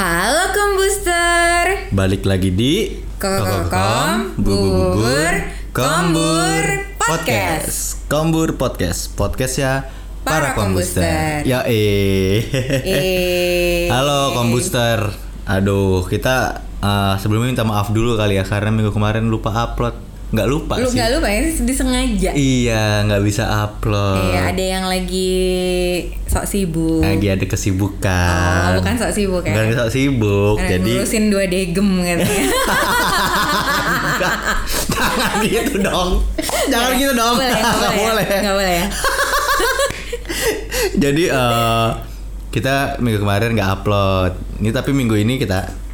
Halo Kombuster. Balik lagi di Kokom Bubur Kombur Podcast. Kombur Podcast. Podcast ya para Kombuster. Ya Halo Kombuster. Aduh, kita sebelumnya minta maaf dulu kali ya karena minggu kemarin lupa upload. Nggak lupa ya, disengaja. Iya, nggak bisa upload. Iya, ada yang lagi sok sibuk. Lagi ada kesibukan. Oh, bukan sok sibuk ya. Bukan sok sibuk. Karena jadi ngurusin dua degem katanya. Jangan gitu dong. Jangan gitu dong. Nggak boleh. Nggak boleh ya. Jadi kita minggu kemarin nggak upload. Ini tapi minggu ini kita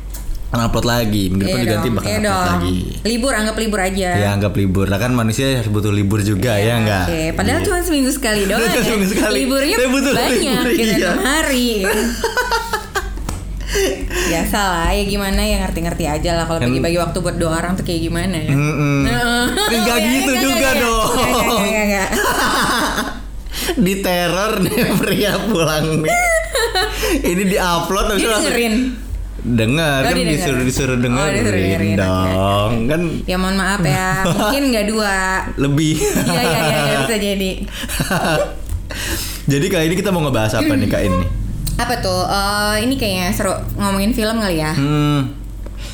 upload lagi, minggu depan diganti bakal upload lagi. Libur, anggap libur aja. Ya anggap libur, lah kan manusia harus butuh libur juga ya enggak. Oke, padahal cuma seminggu sekali doang. Seminggu sekali. Liburnya banyak, kita 6 hari. Biasa lah, ya gimana ya ngerti-ngerti aja lah kalau bagi-bagi waktu buat dua orang tuh kayak gimana ya. Enggak gitu juga dong. Enggak. Diteror nih pria pulang nih. Ini diupload terus langsung. Dengar kan disuruh dengerin dong kan ya, mohon maaf ya mungkin nggak dua lebih ya bisa jadi. Jadi kali ini kita mau ngebahas apa nih kak ini? Apa tuh? Ini kayaknya seru ngomongin film kali ya.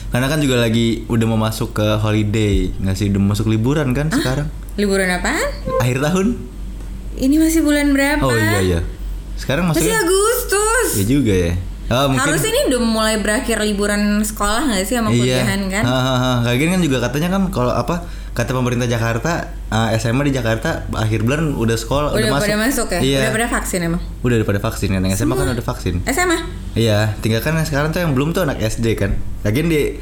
Karena kan juga lagi udah mau masuk ke holiday, nggak sih, udah masuk liburan kan sekarang? Liburan apaan? Akhir tahun? Ini masih bulan berapa? Oh iya sekarang masih Agustus. Ya juga ya. Oh, harusnya ini udah mulai berakhir liburan sekolah nggak sih sama kuliahan kan? Lagian kan juga katanya kan kalau kata pemerintah Jakarta SMA di Jakarta akhir bulan udah sekolah udah masuk. Udah pada masuk ya? Iya. Udah pada vaksin emang? Udah pada vaksin kan? Yang SMA kan udah vaksin. SMA? Iya. Tinggal kan sekarang tuh yang belum tuh anak SD kan. Lagian di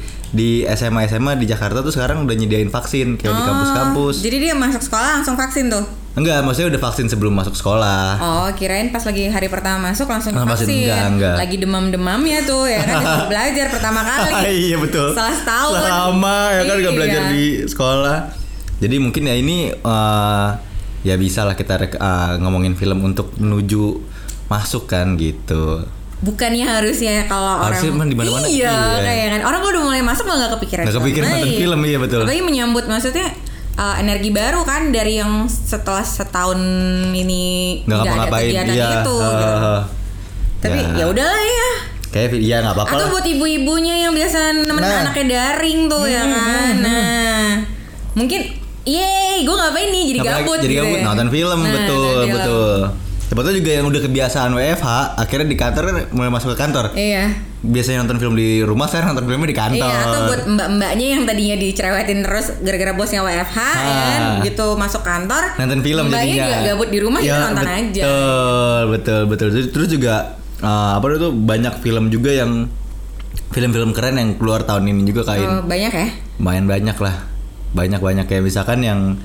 SMA di Jakarta tuh sekarang udah nyediain vaksin kayak di kampus-kampus. Jadi dia masuk sekolah langsung vaksin tuh? Enggak, maksudnya udah vaksin sebelum masuk sekolah. Oh, kirain pas lagi hari pertama masuk langsung vaksin. Enggak. Lagi demam-demam ya tuh, ya kan disuruh belajar pertama kali. Iya betul. Setelah setahun. Lama ya kan enggak belajar di sekolah. Jadi mungkin ya ini ya bisa lah kita ngomongin film untuk menuju masuk kan gitu. Bukannya harusnya kalau orang dimana-mana, iya kayak kan orang kalau udah mulai masuk malah nggak kepikiran. Nggak kepikiran nonton film, iya betul. Tapi menyambut maksudnya. Energi baru kan dari yang setelah setahun ini nggak ada kegiatan itu gitu. Tapi ya udahlah ya kayak ya nggak apa-apa atau buat ibu-ibunya yang biasa nemenin anaknya daring tuh ya kan mungkin yeay gue ngapain nih jadi gabut ya. Nonton film betul. Sebetulnya juga yang udah kebiasaan WFH akhirnya di kantor kan mulai masuk ke kantor. Iya. Biasanya nonton film di rumah, sekarang nonton filmnya di kantor. Iya, atau buat mbak-mbaknya yang tadinya dicerewetin terus gara-gara bosnya WFH kan gitu masuk kantor. Nonton film mbaknya jadinya. Mbaknya juga gabut di rumah ya, jadi nonton aja. Betul. Terus juga banyak film juga yang film-film keren yang keluar tahun ini juga kain. Banyak ya? Lumayan banyak lah. Banyak kayak misalkan yang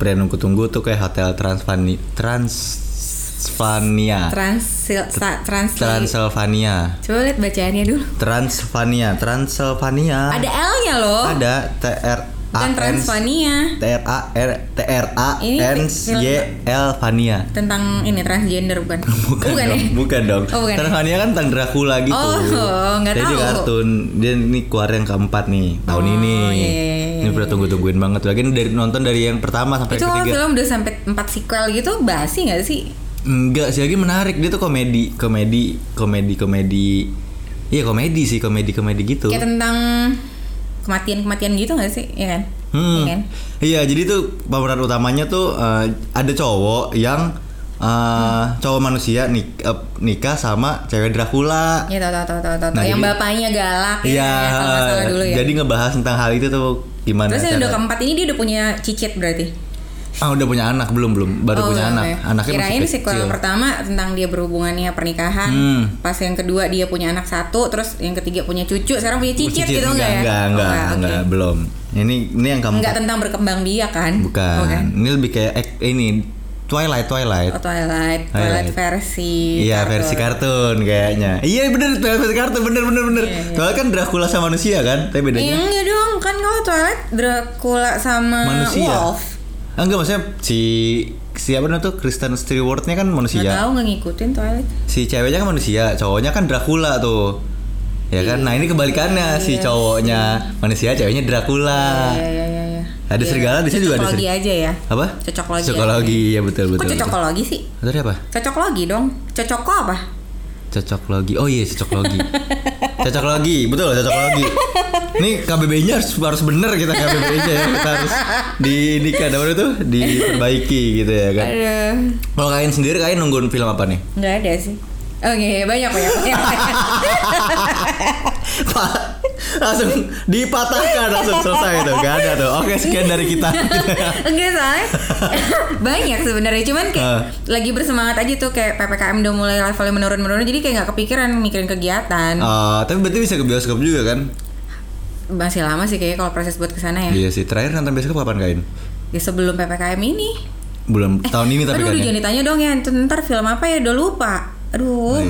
brand yang kutunggu tuh kayak Hotel Transylvania. Coba lihat bacaannya dulu. Transylvania. Ada L-nya loh. Ada Transylvania. Tentang ini transgender bukan? Bukan dong. Oh, bukan. Transylvania kan tentang Dracula gitu. Oh, enggak tahu. Jadi kartun dia ini keluar yang keempat nih tahun ini. Ini udah tunggu-tungguin banget. Lagi dari nonton dari yang pertama sampai ketiga. Itu film udah sampai 4 sequel gitu, basi enggak sih? Enggak sih, lagi menarik. Dia tuh komedi. Iya komedi gitu. Kayak tentang kematian gitu gak sih? Iya kan? Iya kan? Iya, jadi tuh pemeran utamanya tuh ada cowok yang cowok manusia nikah sama cewek Dracula. Iya tau. Nah, yang jadi, bapaknya galak ya kalau gak salah dulu ya. Jadi ngebahas tentang hal itu tuh gimana. Terus yang udah keempat ini dia udah punya cicit berarti? Udah punya anak belum? Baru punya anak. Anaknya kirain masih kecil. Sequel pertama tentang dia berhubungannya pernikahan. Pas yang kedua dia punya anak satu, terus yang ketiga punya cucu, sekarang punya cicit gitu enggak, belum. Ini yang kamu enggak tentang berkembang dia kan? Bukan. Okay. Ini lebih kayak ini Twilight versi. Iya, versi kartun kayaknya. Iya bener, versi kartun bener. Iya. Soalnya kan Dracula sama manusia kan? Tapi bedanya. Iya dong, kan kalau Twilight Dracula sama manusia. Wolf. Enggak, maksudnya siapa tuh Kristen Stewart-nya kan manusia. Enggak tahu, enggak ngikutin Twilight. Si ceweknya kan manusia, cowoknya kan Dracula tuh. ya kan? Nah ini kebalikannya, si cowoknya manusia, ceweknya Dracula. Ada serigala di sini juga ada serigala. Cocokologi aja ya. Apa? Cocokologi. Cocokologi ya betul. Kok cocokologi sih? Betul apa? Cocokologi dong. Cocoko apa? Cocokologi. Oh iya, cocokologi. Cocokologi, betul, cocokologi. Ini KBBI-nya harus bener kita KBBI-nya ya. Kita harus diperbaiki gitu ya kan. Aduh. Kalau kalian sendiri kalian nungguin film apa nih? Enggak ada sih. Oke, banyak. Langsung dipatahkan, langsung selesai tuh, gak ada tuh. Oke, sekian dari kita. Enggak salah. Banyak sebenarnya, cuman kayak lagi bersemangat aja tuh, kayak PPKM udah mulai levelnya menurun, jadi kayak nggak kepikiran mikirin kegiatan. Tapi berarti bisa ke bioskop juga kan? Masih lama sih kayaknya kalau proses buat kesana ya. Iya sih, terakhir nonton bioskop kapan kain? Ya sebelum PPKM ini. Belum tahun ini tapi kan. Aduh, jangan ditanya dong ya, ntar film apa ya, udah lupa. Aduh,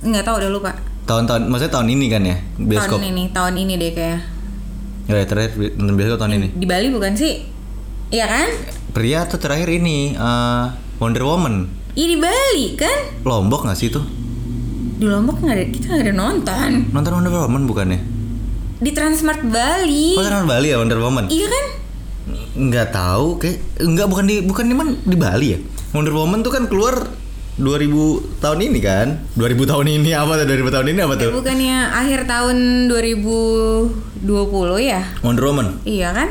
nggak tahu, udah lupa. Tahun-tahun, maksudnya tahun ini kan ya bioskop. Tahun ini deh kayak. Ya terakhir nonton bioskop tahun ini. Di Bali bukan sih? Iya kan? Pria tuh terakhir ini Wonder Woman. Iya di Bali kan? Lombok nggak sih itu? Di Lombok nggak ada, kita nggak ada nonton. Nonton Wonder Woman bukannya? Di Transmart Bali. Oh Transmart Bali ya Wonder Woman? Iya kan? Nggak tahu, kayak nggak bukan di mana, di Bali ya. Wonder Woman tuh kan keluar 2000 tahun ini kan? 2000 tahun ini apa tuh? 2000 tahun ini apa tuh? Bukannya akhir tahun 2020 ya? Wonder Woman? Iya kan?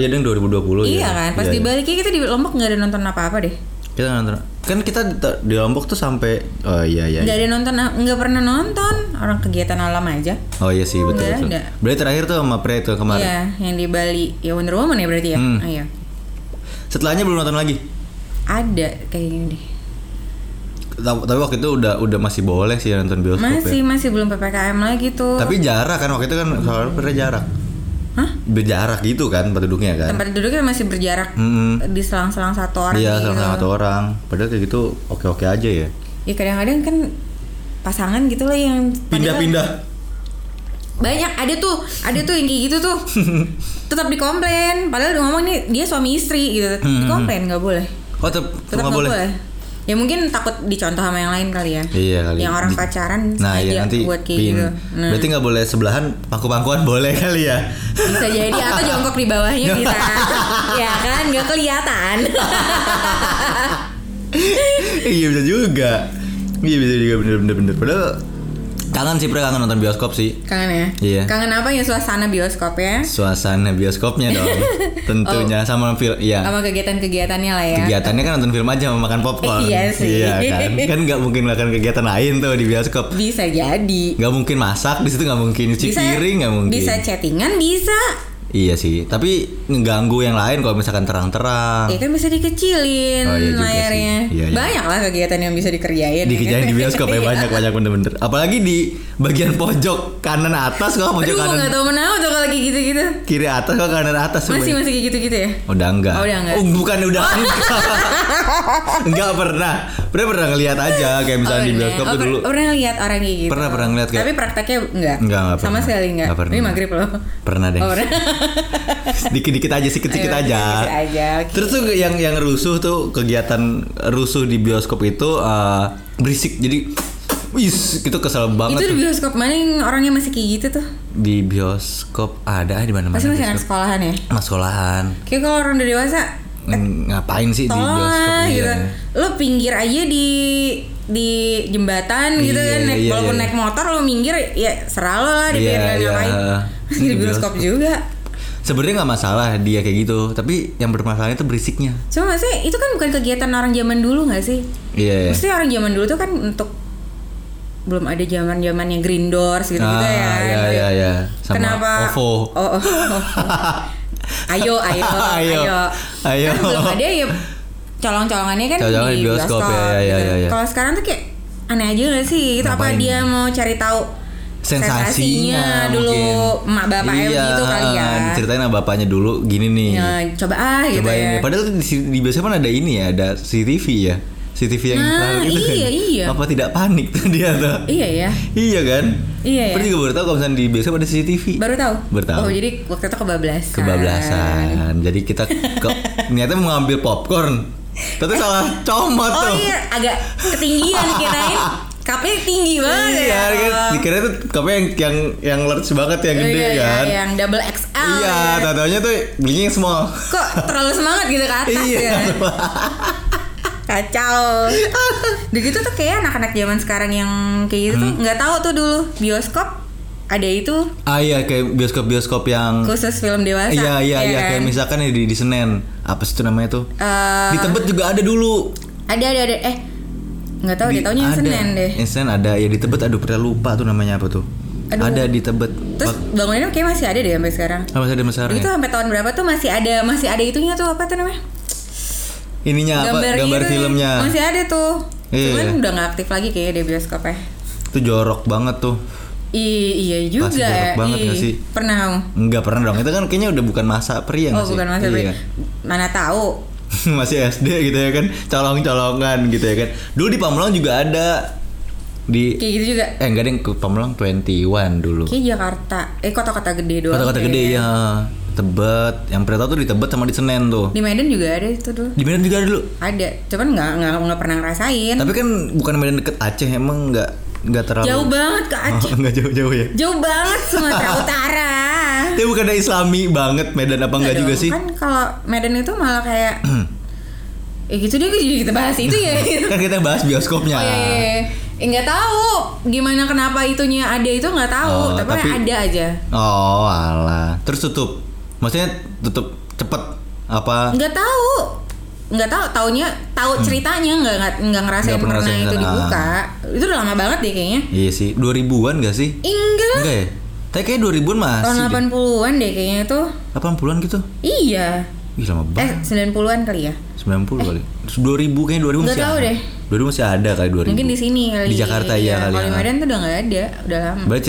Iya dong 2020 iya ya. Kan? Pas di Bali kita di Lombok gak ada nonton apa-apa deh. Kita nonton. Kan kita di Lombok tuh sampai gak ada nonton, gak pernah nonton. Orang kegiatan alam aja. Oh iya sih betul. Berarti terakhir tuh sama Pre tuh kemarin. Iya yang di Bali. Ya Wonder Woman ya berarti ya? Iya. Setelahnya belum nonton lagi? Ada kayaknya deh. Tapi waktu itu udah masih boleh sih nonton bioskop. Masih belum PPKM lagi tuh. Tapi jarak kan waktu itu kan soalnya berjarak. Hah? Berjarak gitu kan tempat duduknya kan. Tempat duduknya masih berjarak di selang-selang satu orang. Iya, selang-selang satu orang. Padahal kayak gitu oke-oke aja ya. Iya kadang-kadang kan pasangan gitu lah yang pindah-pindah. Banyak ada tuh yang kayak gitu tuh. Tetap dikomplain. Padahal udah ngomong nih dia suami istri gitu. Dikomplain nggak boleh. Oh tetap nggak boleh. Ya mungkin takut dicontoh sama yang lain kali ya. Iya kali. Yang orang pacaran sengaja buat kayak gitu. Nah. Berarti nggak boleh sebelahan, pangku-pangkuan boleh kali ya. Bisa jadi atau jongkok di bawahnya kita. Ya kan nggak kelihatan. Iya bisa juga. Iya bisa juga bener-bener. Padahal kangen sih, kangen nonton bioskop sih. Kangen ya? Iya. Kangen apa ya, suasana bioskop ya? Suasana bioskopnya dong. Tentunya sama film ya. Sama kegiatan-kegiatannya lah ya. Kegiatannya kan nonton film aja sama makan popcorn. Iya sih. Iya kan. Kan enggak mungkin melakukan kegiatan lain tuh di bioskop. Bisa jadi. Enggak mungkin masak di situ, enggak mungkin cuci piring, enggak mungkin. Bisa chattingan, bisa. Iya sih, tapi ngeganggu yang lain kalau misalkan terang-terang. Iya kan bisa dikecilin layarnya. Iya, banyak lah kegiatan yang bisa dikerjain. Dikerjain kan? Di bioskop ya banyak bener-bener. Apalagi di bagian pojok kanan atas kalau pojok kanan. Aduh nggak tahu menahu tuh kalau kayak gitu-gitu. Kiri atas kalau kanan atas. Masih kayak gitu-gitu ya? Udah enggak. Oh, udah enggak. Oh bukan udah enggak. Enggak pernah. Pernah ngelihat aja kayak misalnya di bioskop tuh dulu. Pernah ngelihat orang kayak gitu. Pernah ngelihat kayak. Tapi prakteknya enggak. Enggak sama sekali enggak. Ini maghrib loh. Pernah deh. Dikit-dikit aja, sikit-sikit aja. Okay. Terus tuh yang rusuh tuh, kegiatan rusuh di bioskop itu berisik. Jadi wis, itu kesel banget. Itu di bioskop mana yang orangnya masih kayak gitu tuh? Di bioskop ada di mana-mana. Masih anak sekolahan ya? Anak sekolahan. Kayak kalau orang udah dewasa ngapain sih di bioskop gitu. Iya. Lo pinggir aja di jembatan gitu kan. Walaupun naik motor lo minggir ya serah lo lah, dipinggir ngapain. Masih di bioskop juga. Sebenarnya nggak masalah dia kayak gitu, tapi yang bermasalahnya itu berisiknya. Cuma maksudnya itu kan bukan kegiatan orang zaman dulu nggak sih? Iya. Maksudnya orang zaman dulu tuh kan untuk belum ada zamannya green doors gitu ya. Iya. Sama kenapa? OVO. OVO. Ayo. Kan belum ada ya colong-colongannya kan di bioskop. Ya. Kalau sekarang tuh kayak aneh aja nggak sih? Itu apa dia mau cari tahu? Sensasinya dulu mungkin. Mak bapaknya gitu kali ya. Ceritain sama bapaknya dulu gini nih. Ya, coba gitu ya. Padahal di biasa kan ada ini ya, ada CCTV ya. CCTV yang gitu kan. Iya. Apa tidak panik tuh dia tuh? Iya ya. Iya kan? Iya ya. Padahal juga baru tahu kalau misalnya di biasa ada CCTV. Baru tahu. Oh, jadi waktu itu kebablasan. Jadi kita niatnya mau ngambil popcorn. Tapi salah comot tuh. Oh iya, agak ketinggian kirain. Cupnya tinggi banget. Iya, ya. Dikira tuh cupnya yang large banget, yang gede iya, kan. Iya, yang double XL. Iya, ya. Tau-taunya tuh belinya yang small. Kok terlalu semangat gitu ke atas iya, ya. Kacau. Begitu tuh kayak anak-anak zaman sekarang yang kayak gitu tuh nggak tahu tuh dulu bioskop ada itu. Ah iya, kayak bioskop-bioskop yang khusus film dewasa. Iya iya iya, kayak misalkan di Senen. Apa sih itu namanya tuh? Di Tebet juga ada dulu. Ada. Nggak tahu, dia taunya yang Senen deh. Yang Senen ada ya, di Tebet. Aduh, pernah lupa tuh namanya apa tuh. Aduh. Ada di Tebet. Terus bangunannya kayak masih ada deh sampai sekarang. Masih ada. Itu sampai tahun berapa tuh masih ada itunya tuh, apa tuh namanya? Ininya gambar gitu, filmnya masih ada tuh. Iya. Cuman udah nggak aktif lagi kayaknya di bioskopnya. Itu jorok banget tuh. Iya juga. Masih jorok banget nggak sih? Pernah? Nggak pernah dong. Itu kan kayaknya udah bukan masa pria nggak sih? Oh bukan masa pria. Mana tahu? Masih SD gitu ya kan, colong-colongan gitu ya kan. Dulu di Pamulang juga ada. Kayak gitu juga. Enggak deh, ke Pamulang 21 dulu. Kayak Jakarta. Kota-kota gede doang. Kota-kota gede ya. Tebet, yang pernah tahu tuh di Tebet sama di Senen tuh. Di Medan juga ada itu dulu. Di Medan juga ada dulu. Ada, cuman nggak pernah ngerasain. Tapi kan bukan Medan, deket Aceh, emang nggak terlalu. Jauh banget ke Aceh. Nggak jauh-jauh ya. Jauh banget Sumatera Utara. Tapi bukan ada Islami banget Medan apa enggak juga sih? Kan kalau Medan itu malah kayak gitu deh, kita bahas itu ya. Kan kita bahas bioskopnya. Nggak tahu gimana kenapa itunya ada itu nggak tahu, tapi ada aja. Oh alah, terus tutup. Maksudnya tutup cepet apa? Nggak tahu. Tahu ceritanya nggak ngerasain pernah itu dibuka. Itu udah lama banget deh kayaknya. Iya sih, 2000-an nggak sih? Enggak ya. Tapi kayak 2000-an masih. Tahun 80-an deh kayaknya itu. 80-an gitu? Iya. Ih lama banget. 90-an kali ya? 90 kali. 2000 kayaknya 2000 masih. Nggak tahu deh. 2000 masih ada kali 2000. Mungkin di sini kali. Di Jakarta ya kali. Kalau di Medan tuh udah nggak ada, udah lama. Berarti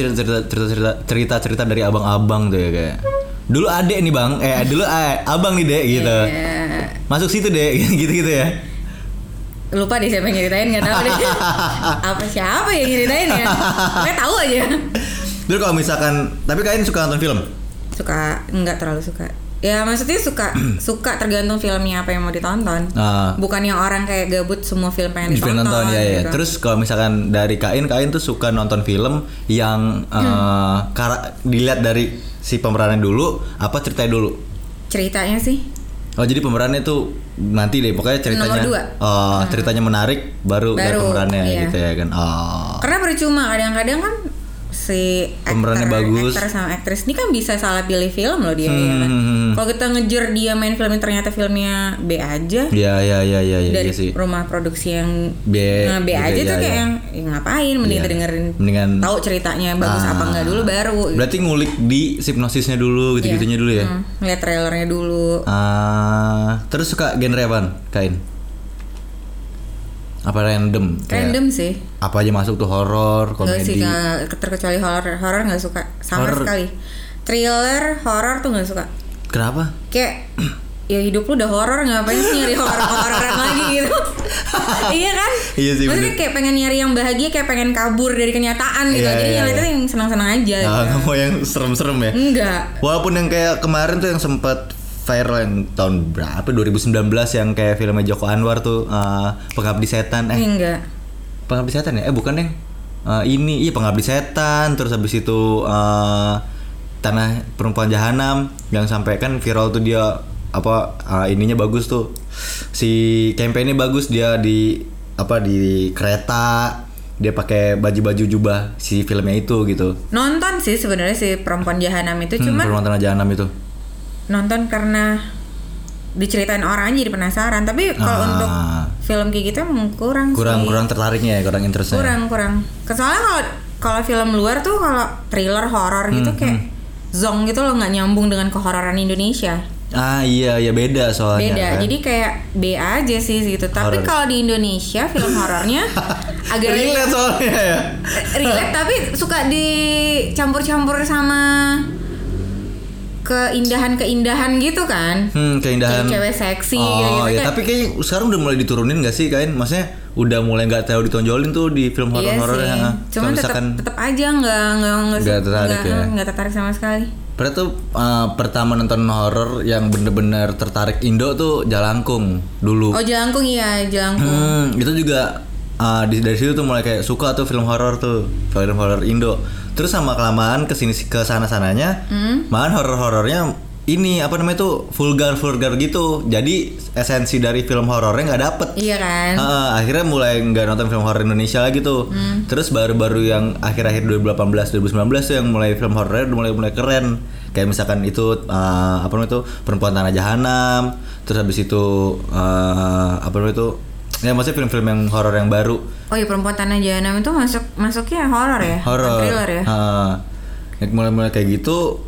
cerita-cerita dari abang-abang tuh ya kayak. Dulu adek nih bang, dulu abang nih dek gitu. Yeah. Masuk situ dek, gitu ya. Lupa deh siapa yang nyeritain, nggak tahu deh. Apa siapa yang nyeritain ya? Nggak tahu aja. Dulu kalau misalkan, tapi kalian suka nonton film? Suka, nggak terlalu suka. Ya maksudnya suka tergantung filmnya apa yang mau ditonton. Bukan yang orang kayak gabut semua film pengen ditonton. Ya. Gitu. Terus kalau misalkan dari Kain tuh suka nonton film yang dilihat dari si pemerannya dulu, apa ceritanya dulu? Ceritanya sih. Oh jadi pemerannya tuh nanti deh, pokoknya ceritanya. Nomor 2. Ceritanya menarik, baru dari pemerannya iya. Gitu ya kan. Karena percuma kadang-kadang kan si pemerannya bagus, aktor sama aktris ini kan bisa salah pilih film loh dia. Ya kan? Kalau kita ngejar dia main filmnya ternyata filmnya B aja. Iya. Dari iya rumah produksi yang B aja tuh kayak yang ngapain? Mending kita dengerin tahu ceritanya bagus apa enggak dulu baru. Berarti ngulik di sinopsisnya dulu, gitu-gitunya dulu ya. Ngeliat trailernya dulu. Terus suka genre apaan? Kain? Apa random sih, apa aja masuk tuh, horor, komedi? Nggak sih, terkecuali horor nggak suka sama horror. Sekali thriller, horor tuh nggak suka. Kenapa? Kayak ya hidup lu udah horor, ngapain sih nyari horor-hororan lagi gitu. Iya kan? Iya sih, maksudnya bener. Kayak pengen nyari yang bahagia, kayak pengen kabur dari kenyataan gitu. Jadi yang senang-senang aja. Nggak mau yang serem-serem ya? Enggak. Walaupun yang kayak kemarin tuh yang sempat viral yang tahun berapa, 2019, yang kayak filmnya Joko Anwar tuh, Pengabdi Setan. Enggak. Pengabdi Setan ya? Bukan deh. Pengabdi Setan. Terus habis itu Tanah Perempuan Jahanam, yang sampai kan viral tuh dia ininya bagus tuh. Si kampanye bagus, dia di kereta, dia pakai baju-baju jubah si filmnya itu gitu. Nonton sih sebenarnya si Perempuan Jahanam itu, cuman Perempuan Jahanam itu nonton karena diceritain orang jadi penasaran, tapi kalau untuk film kayak gitu emang kurang tertariknya ya, kurang interestnya. Kurang. Soalnya kalau film luar tuh, kalau thriller horor gitu kayak zong gitu loh, nggak nyambung dengan kehororan Indonesia. Iya beda soalnya. Beda. Kan? Jadi kayak B aja sih gitu. Tapi kalau di Indonesia film horornya agak relate soalnya ya. Relate tapi suka dicampur-campur sama keindahan gitu kan. Keindahan cewek seksi gitu. Iya, kan. Tapi kayaknya sekarang udah mulai diturunin gak sih Kain? Maksudnya udah mulai gak tahu ditonjolin tuh di film horor-horor yang cuman tetap aja enggak tertarik sama sekali. Padahal tuh pertama nonton horor yang bener-bener tertarik Indo tuh Jalangkung dulu. Oh Jalangkung, iya Jalangkung. Itu juga dari situ tuh mulai kayak suka tuh film horor tuh, film horor Indo. Terus sama kelamaan kesini kesana-sananya malahan horor-horornya ini apa namanya tuh vulgar gitu. Jadi esensi dari film horornya nggak dapet. Iya kan. Akhirnya mulai nggak nonton film horor Indonesia lagi tuh. Terus baru-baru yang akhir-akhir 2018-2019 tuh yang mulai film horornya mulai keren. Kayak misalkan itu apa namanya tuh Perempuan Tanah Jahanam. Terus habis itu apa namanya tuh, ya maksudnya film-film yang horor yang baru. Oh iya, Perempuan Tanah Jahanam itu masuknya horor ya? Horor, thriller ya? Mulai-mulai kayak gitu.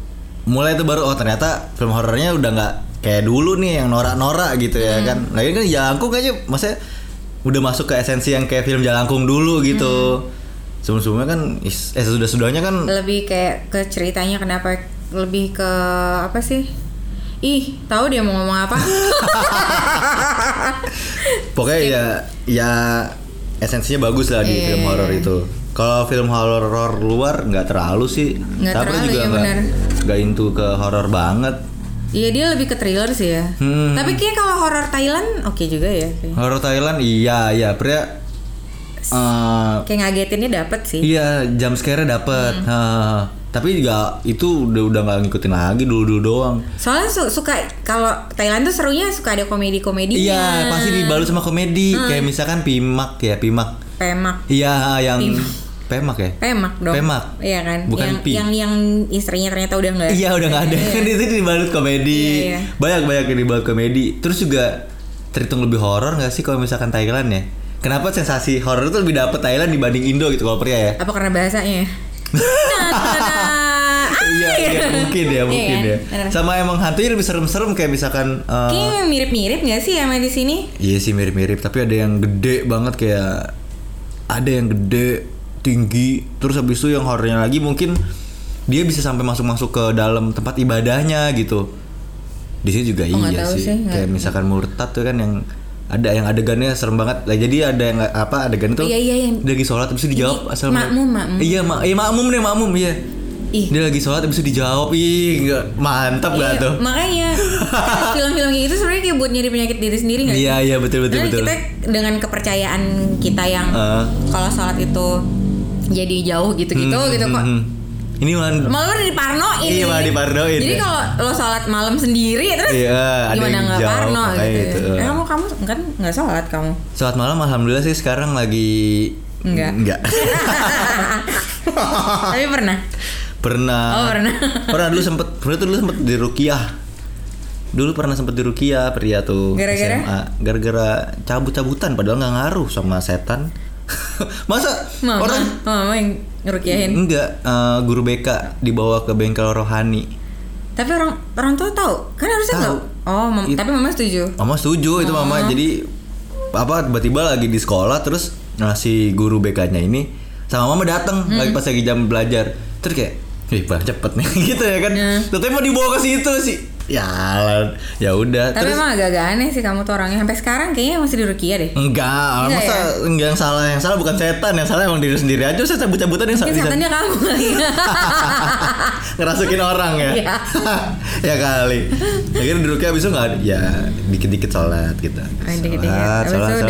Mulai itu baru, oh ternyata film horornya udah gak kayak dulu nih yang norak-norak gitu ya kan. Lagi kan Jalangkung aja, maksudnya udah masuk ke esensi yang kayak film Jalangkung dulu gitu. Sebelum-sebelumnya kan, sudah-sudahnya kan lebih kayak ke ceritanya, kenapa lebih ke apa sih? Ih, tahu dia mau ngomong apa? Pokoknya ya esensinya bagus lah di film horor itu. Kalau film horor luar nggak terlalu sih, tapi juga nggak into ke horor banget. Iya, dia lebih ke thriller sih ya. Tapi kayaknya kalau horor Thailand oke juga ya. Horor Thailand iya, pria. Kayak ngagetinnya dapet sih. Iya, jump scare-nya dapet. Tapi juga itu udah gak ngikutin lagi, dulu-dulu doang. Soalnya suka kalau Thailand tuh serunya suka ada komedi-komedinya. Iya, pasti dibalut sama komedi. Kayak misalkan Pemak. Iya, yang Pemak ya? Pemak dong. Pemak. Iya kan? Bukan yang istrinya ternyata udah gak ada. Iya, udah gak ada. Kan itu dibalut komedi. Iya. Banyak-banyak yang dibalut komedi. Terus juga terhitung lebih horor gak sih kalau misalkan Thailand ya? Kenapa sensasi horor itu lebih dapet Thailand dibanding Indo gitu kalau pria ya? Apa karena bahasanya ya? Iya, mungkin ya. Sama emang hantunya lebih serem-serem kayak misalkan. Kayaknya mirip-mirip nggak sih sama di sini? Iya sih mirip-mirip, tapi ada yang gede banget kayak ada yang gede tinggi, terus habis itu yang horornya lagi mungkin dia bisa sampai masuk-masuk ke dalam tempat ibadahnya gitu. Di sini juga iya sih. Kayak misalkan murtad tuh kan yang ada yang adegannya serem banget. Lah jadi ada yang apa adegan itu? Iya. Dia lagi sholat habis itu dijawab asal makmum. Iya, makmum iya. Ih. Dia lagi sholat habis itu dijawab. Ih, mantap enggak tuh? Makanya film-film kayak gitu sebenarnya kayak buat nyari penyakit diri sendiri enggak sih? Iya, betul. Kita dengan kepercayaan kita yang kalau sholat itu jadi jauh gitu kok. Ini malah diparnoin. Iya, malah diparnoin. Jadi kalau lo sholat malam sendiri terus gimana nggak parno gitu. Kamu kan nggak sholat kamu? Sholat malam alhamdulillah sih sekarang lagi enggak. Tapi pernah. Oh pernah dulu sempet diruqyah pria tuh. Gara-gara SMA. Gara-gara cabut-cabutan padahal nggak ngaruh sama setan. Masa mama yang ngerukiahin? Enggak, guru BK dibawa ke bengkel rohani. Tapi orang tua tahu kan harusnya tahu. Oh tapi mama setuju. Mama setuju itu mama. Jadi apa tiba-tiba lagi di sekolah terus si guru BK-nya ini sama mama datang lagi pas lagi jam belajar. Terus kayak cepet nih gitu ya kan. Tapi mau dibawa ke situ sih. Ya udah. Tapi emang agak-agak aneh sih kamu tuh orangnya. Sampai sekarang kayaknya masih diruqyah deh. Enggak masa ya? Enggak, yang salah bukan setan. Yang salah emang diri sendiri aja. Saya cabut-cabutan yang salah. Mungkin setannya kamu. Ngerasukin orang ya. Ya kali. Akhirnya diruqyah abis itu gak ada. Ya dikit-dikit sholat gitu. Dikit-dikit abis itu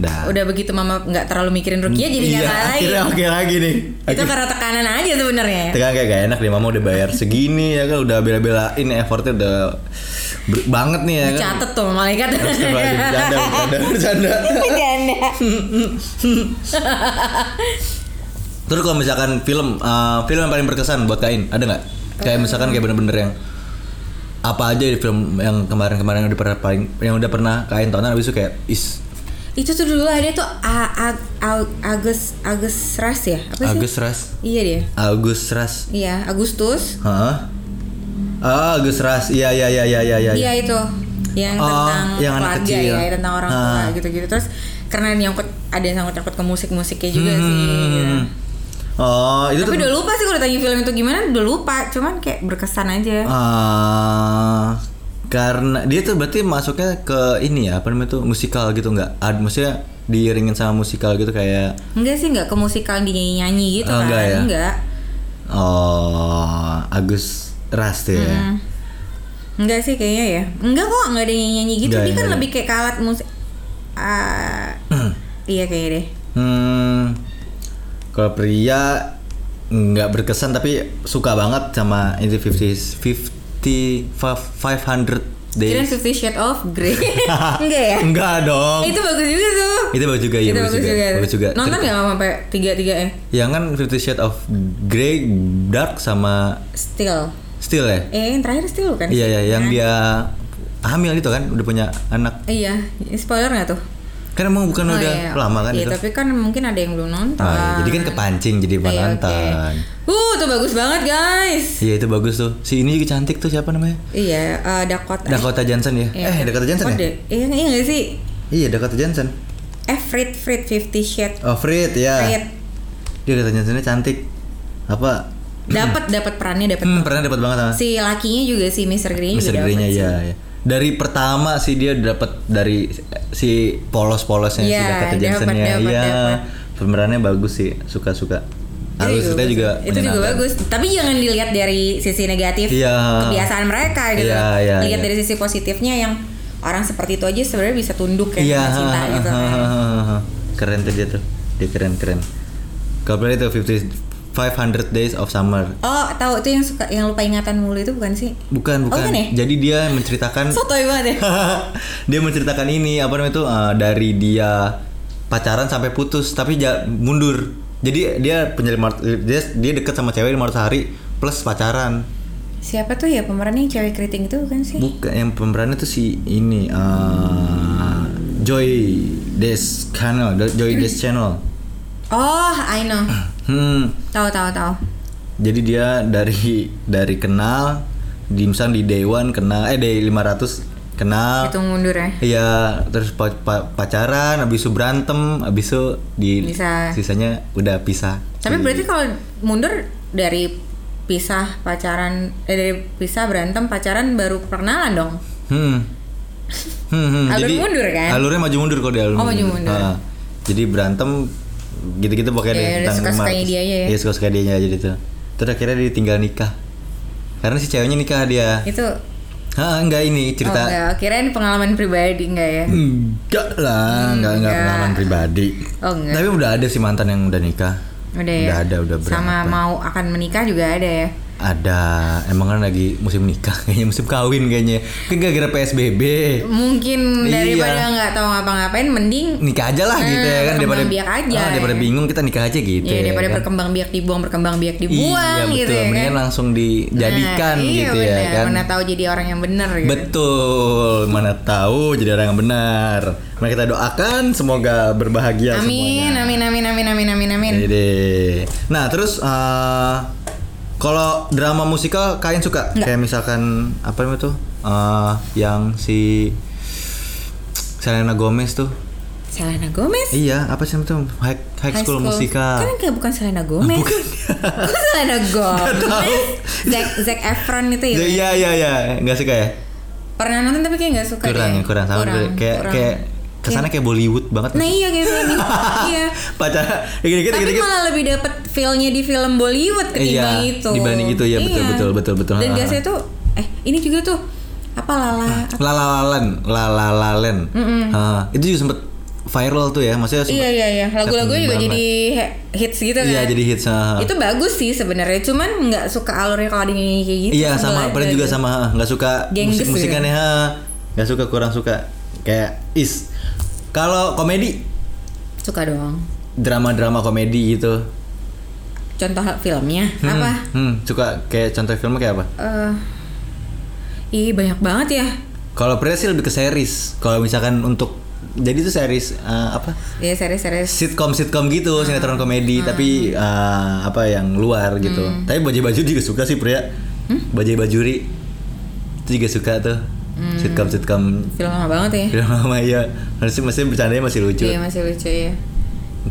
udah begitu mama gak terlalu mikirin ruqyah jadi gak lagi. Akhirnya oke lagi nih. Itu karena tekanan aja sebenarnya. Tekanan kayak gak enak deh, mama udah bayar segini ya kan. Udah bela-belain effortnya udah banget nih ya kan. Dicatet tuh malaikat. Bercanda. Terus kalau misalkan film yang paling berkesan buat Kain ada gak? Kayak misalkan kayak bener-bener yang apa aja di film yang kemarin-kemarin yang udah pernah Kain tonton abis itu kayak itu tuh dulu ada tuh Agus Ras ya? Apa sih? Agus Ras. Iya dia. Agus Ras. Iya, Agustus. Heeh. Agus Ras. Iya. Iya itu. Yang tentang keluarga anak kecil. Ya, tentang orang tua gitu-gitu. Terus karena ada yang sangkut ke musik-musiknya juga sih. Gitu. Itu tapi udah lupa sih kalau ditanya film itu gimana, udah lupa. Cuman kayak berkesan aja. Karena dia tuh berarti masuknya ke ini ya, apa namanya tuh, musikal gitu enggak? Maksudnya diiringin sama musikal gitu kayak? Enggak sih, enggak ke musikal dinyanyi-nyanyi gitu kan? Ya? Enggak. Agus Ras ya. Enggak sih kayaknya ya. Enggak kok, enggak ada nyanyi-nyanyi gitu. Dia kan lebih kayak alat musik. Iya kayaknya deh. Kalau pria nggak berkesan, tapi suka banget sama Into 500 Days. Kirain 50 Shades of Grey. Enggak ya? Enggak dong. Itu bagus juga tuh. Itu bagus juga, iya bagus juga. Nonton enggak sampai 3-3 ya? Ya kan 50 Shades of Grey, Dark sama Still. Still ya? Yang terakhir Still kan? Iya, ya, yang dia hamil itu kan, udah punya anak. Iya, spoiler enggak tuh? Kan emang bukan udah lama kan itu. Iya, tapi kan mungkin ada yang belum nonton. Nah, jadi kan kepancing jadi penonton. Tuh bagus banget guys. Iya itu bagus tuh. Si ini juga cantik tuh, siapa namanya? Iya, Dakota Johnson ya. Iya. Dakota Johnson ya? Iya enggak sih? Iya, Dakota Johnson. Fred Fifty Shades. Oh, Fred ya. Fred. Dia Dakota Johnson-nya cantik. Apa? Dapat perannya dapat. Perannya dapat banget sama. Si lakinya juga si Mr. Grey juga. Mr. Grey-nya iya. Dari pertama sih dia dapat dari si polos-polosnya si Dakota Johnson-nya. Iya. Pemerannya bagus sih, suka-suka. Alus kita juga itu juga bagus, tapi jangan dilihat dari sisi negatif kebiasaan mereka gitu. Lihat dari sisi positifnya yang orang seperti itu aja sebenarnya bisa tunduk ya sama cinta gitu. Keren tuh dia tuh. Dia keren. Kalau itu 500 Days of Summer. Oh, tahu itu yang suka yang lupa ingatan mulu itu bukan sih? Bukan. Oh, ya? Jadi dia menceritakan sotoy banget ya. Dia menceritakan ini apa namanya itu dari dia pacaran sampai putus tapi mundur. Jadi dia dia deket sama cewek 500 hari plus pacaran. Siapa tuh ya pemerannya yang cewek keriting itu bukan sih? Bukan, yang pemerannya tuh si ini Joy Deschanel. Oh, I know. Tahu. Jadi dia dari kenal di misal di Day 1 kenal Day 500 kenal. Itu mundur ya. Iya, terus pacaran, habis itu berantem, habis itu sisanya udah pisah. Tapi berarti kalau mundur dari pisah pacaran dari pisah berantem pacaran baru perkenalan dong. Alur jadi, mundur kan? Alurnya maju mundur kalau dia alur. Oh, maju mundur. Nah, jadi berantem gitu-gitu pokoknya tentang suka-sukanya dia aja ya. Iya, suka-suka dia aja gitu. Terus akhirnya dia tinggal nikah. Karena si ceweknya nikah dia. Itu enggak ini cerita. Oh, kirain pengalaman pribadi enggak ya? Enggak lah, pengalaman pribadi. Oh, enggak. Tapi udah ada sih mantan yang udah nikah. Udah ya. Udah berapa. Sama mau akan menikah juga ada ya. Ada, emang kan lagi musim nikah kayaknya, musim kawin kayaknya. Kan gara-gara PSBB. Mungkin daripada nggak tahu ngapa-ngapain, mending nikah aja lah gitu ya kan. Daripada biak aja. Daripada bingung kita nikah aja gitu. Iya, daripada kan? berkembang biak dibuang iya, gitu betul. Ya kan. Mendingan langsung dijadikan gitu bener. Ya kan. Mana tahu jadi orang yang benar gitu. Betul, mana tahu jadi orang yang benar. Mari kita doakan semoga berbahagia semuanya. Amin. Jadi, nah terus. Kalau drama musikal kalian suka? Nggak. Kayak misalkan apa namanya tuh? Yang si Selena Gomez tuh. Selena Gomez? Iya, apa sih itu? High School Musical. Kan kayak bukan Selena Gomez. Bukan. Kok Selena Gomez? Zac Efron itu ya. Iya. Enggak suka ya? Pernah nonton tapi kayak enggak suka. Kurang. Kayak kesannya kayak Bollywood banget. Nah iya kayak gini. Iya. Pacaran gini-gini. Tapi malah lebih dapet feel-nya di film Bollywood ketimbang itu. Dibanding itu ya betul. Dan biasanya tuh ini juga tuh apa Lalalan. Itu juga sempet viral tuh ya, maksudnya sempet. Iya. Lagu-lagunya juga jadi hits gitu kan. Iya, jadi hits. Itu bagus sih sebenarnya, cuman enggak suka alurnya kalau dinyanyi kayak gitu. Iya, sama padahal juga sama enggak suka musik-musikannya. Enggak suka, kurang suka. Kayak kalau komedi suka dong. Drama-drama komedi gitu. Contoh filmnya apa? Suka kayak contoh filmnya kayak apa? Banyak banget ya. Kalau pria sih lebih ke series. Kalau misalkan untuk jadi itu series apa? Iya, series-series. Sitcom gitu, sinetron komedi tapi apa yang luar gitu. Tapi bajai-bajuri juga suka sih pria. Bajai-bajuri itu juga suka tuh. Sitcom film lama banget ya. Film lama ya. Harusnya masih bercandanya masih lucu. Iya masih lucu ya.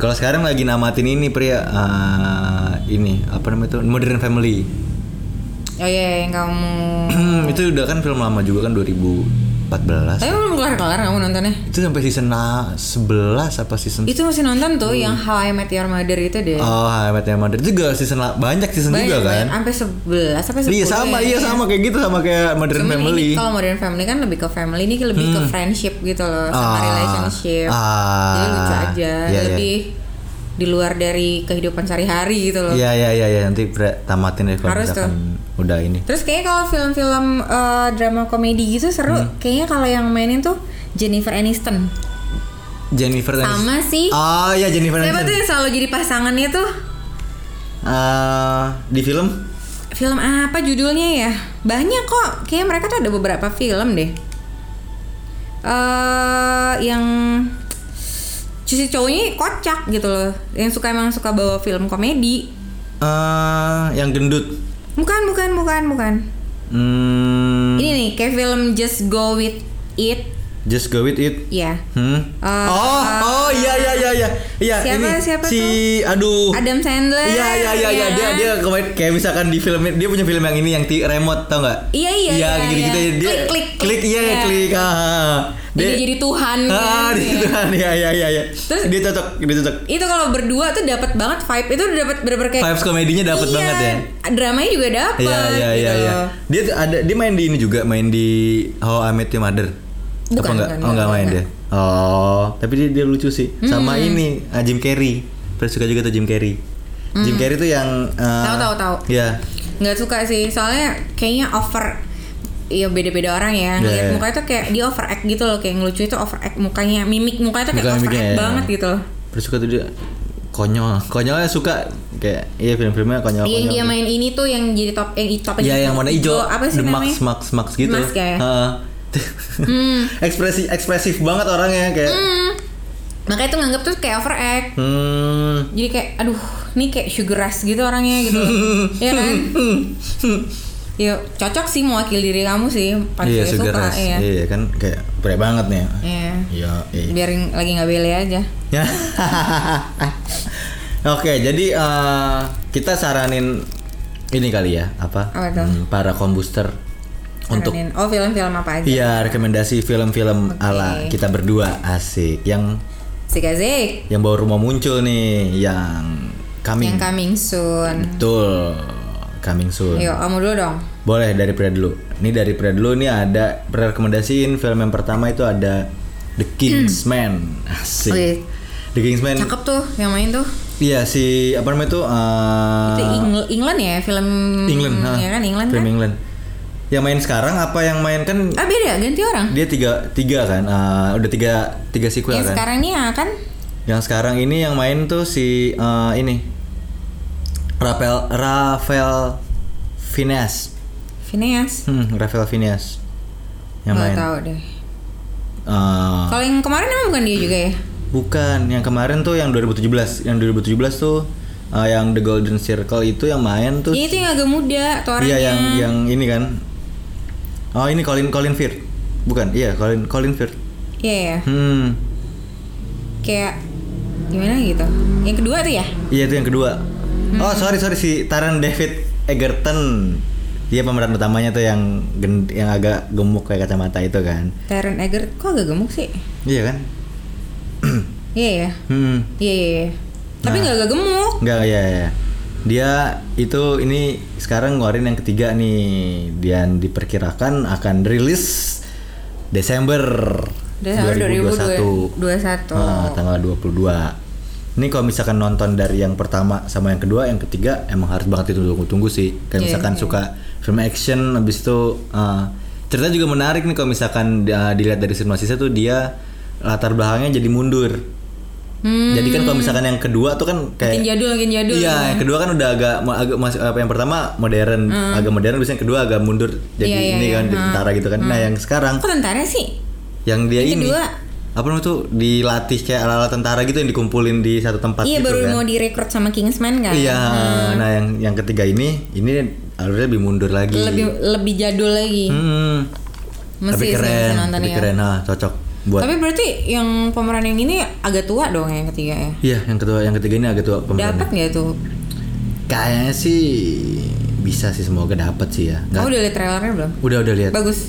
Kalau sekarang lagi namatin ini pria ini apa namanya itu Modern Family. Oh iya yang kamu itu udah kan film lama juga kan 2014. Tapi belum kelar kamu nontonnya. Itu sampai season 11 apa season. Itu masih nonton tuh yang How I Met Your Mother itu deh. Oh How I Met Your Mother itu juga banyak season juga kan. Sampai 11 sampai 10. Iya sama ya. Iya sama kayak gitu sama kayak Modern Family. Kalau Modern Family kan lebih ke family, ini lebih ke friendship gitu loh sama relationship. Jadi lucu aja. Lebih di luar dari kehidupan sehari-hari gitu loh. Iya nanti tamatin deh kalau misalkan udah ini. Terus kayaknya kalau film-film drama komedi gitu seru. Kayaknya kalau yang mainin tuh Jennifer Aniston. Sama sih. Oh iya, Jennifer Aniston. Siapa tuh yang selalu jadi pasangannya tuh? Di film apa judulnya ya? Banyak kok. Kayaknya mereka tuh ada beberapa film deh. Yang si cowoknya kocak gitu loh, yang suka bawa film komedi. Yang gendut? Bukan. Ini nih kayak film Just Go With It. Iya. Iya. Siapa tuh? Si Adam Sandler. Iya. Dia kemarin kayak misalkan di filmnya, dia punya film yang ini yang remote, tau nggak? Iya. Iya gitu gitu. Dia klik. Klik. Dia jadi Tuhan. Jadi Tuhan. Iya. Terus dia cocok. Itu kalau berdua tuh dapat banget vibe. Itu dapat bener-bener kayak vibes komedinya dapat banget ya. Dramanya juga dapat. Iya. Dia main di ini juga, main di How I Met Your Mother. Bukan, enggak main. Oh, tapi dia lucu sih. Sama ini Jim Carrey. Pernah suka juga tuh Jim Carrey. Jim Carrey tuh yang tahu. Iya. Enggak suka sih. Soalnya kayaknya beda-beda orang ya. Lihat mukanya tuh kayak dia overact gitu loh, kayak yang lucu itu overact mukanya. Mimik mukanya tuh kayak overact banget gitu loh. Pernah suka tuh dia konyolnya suka kayak film-filmnya konyol. Yang dia main ini tuh yang jadi top aja. Iya, yang warna hijau. Apa sih namanya? Max gitu. Max kayak. Ekspresif banget orangnya kayak. Makanya itu nganggap tuh kayak overact. Jadi kayak aduh, ini kayak sugar rush gitu orangnya gitu. Iya kan? Ya cocok sih mewakili diri kamu sih. Iya, sugar rush. Iya kan kayak pria banget nih. Iya. Biarin lagi enggak bele aja. Oke, jadi kita saranin ini kali ya, para kombuster untuk film-film apa aja? Iya, rekomendasi film-film ala kita berdua, asik. Asik. Yang baru mau muncul nih, yang coming soon. Betul. Coming soon. Ayo, kamu dulu dong. Boleh dari Pria dulu. Ini ada rekomendasiin film yang pertama itu ada The Kingsman. Asik. Okay. The Kingsman. Cakep tuh yang main tuh. Iya, si apa namanya tuh? Itu England ya, film England. Ya kan England. Film kan? England. Yang main sekarang apa yang main kan? Beda, ganti orang. Dia tiga kan, udah tiga sequel kan. Yang sekarang ini kan? Yang sekarang ini yang main tuh si ini Raphael Phineas. Raphael Phineas yang main. Gak tahu deh. Kalau yang kemarin emang bukan dia juga ya? Bukan, yang kemarin tuh yang 2017. Yang 2017 tuh yang The Golden Circle itu yang main tuh. Iya, itu yang agak muda tuh orangnya. Iya, yang ini kan. Oh ini Colin Firth. Bukan, iya Colin Firth. Iya. Kayak gimana gitu. Yang kedua tuh ya? Iya itu yang kedua. Oh sorry si Taron David Egerton. Dia pemeran utamanya tuh yang agak gemuk kayak kacamata itu kan. Taron Egerton kok agak gemuk sih? Iya kan? Iya. Iya. Tapi nggak gemuk. Nggak ya. Dia itu ini sekarang ngeluarin yang ketiga nih, dan diperkirakan akan rilis Desember 2021. Tanggal 22. Ini kalau misalkan nonton dari yang pertama sama yang kedua, yang ketiga emang harus banget ditunggu-tunggu sih. Kayak misalkan suka film action, habis itu cerita juga menarik nih kalau misalkan dilihat dari sinopsisnya tuh dia latar belakangnya jadi mundur. Jadi kan kalau misalkan yang kedua tuh kan kayak makin jadul. Iya, kan? Yang kedua kan udah agak yang pertama modern, agak modern, terus yang kedua agak mundur jadi kan jadi tentara gitu kan. Nah, yang sekarang kok tentara sih? Yang dia yang ini. Kedua. Apa namanya tuh dilatih kayak ala-ala tentara gitu yang dikumpulin di satu tempat gitu kan. Iya, baru mau direkrut sama Kingsman kan. Iya. Nah, yang ketiga ini alurnya lebih mundur lagi. Lebih jadul lagi. Tapi keren. Cocok. Buat. Tapi berarti yang pemeran yang ini agak tua dong yang ketiga ya? Iya, yang ketiga ini agak tua pemerannya. Dapat nggak tuh? Kayaknya sih bisa sih, semoga dapat sih ya. Kamu udah lihat trailernya belum? Udah lihat. Bagus,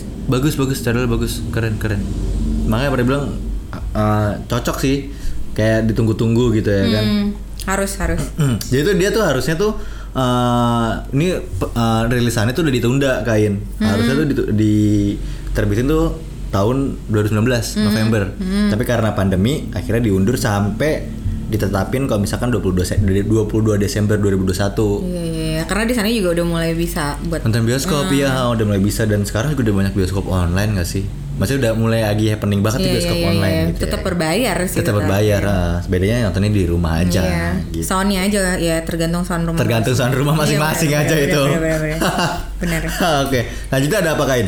trailer bagus, keren. Makanya pada bilang cocok sih, kayak ditunggu-tunggu gitu ya kan? Harus. Jadi tuh dia tuh harusnya tuh ini rilisannya tuh udah ditunda kain. Harusnya tuh diterbitin tuh tahun 2019 November. Tapi karena pandemi akhirnya diundur sampai ditetapin kalau misalkan 22 Desember 2021. Iya, karena di sana juga udah mulai bisa buat nonton bioskop ya, udah mulai bisa, dan sekarang juga udah banyak bioskop online enggak sih? Maksudnya udah mulai lagi happening banget di bioskop online gitu. Tetap berbayar sih. Tetap berbayar. Bedanya nontonnya di rumah aja. Iya. Gitu. Soundnya aja ya tergantung sound rumah. Tergantung sound rumah masing-masing aja itu. Benar. Oke. Lanjutnya ada apa Kain?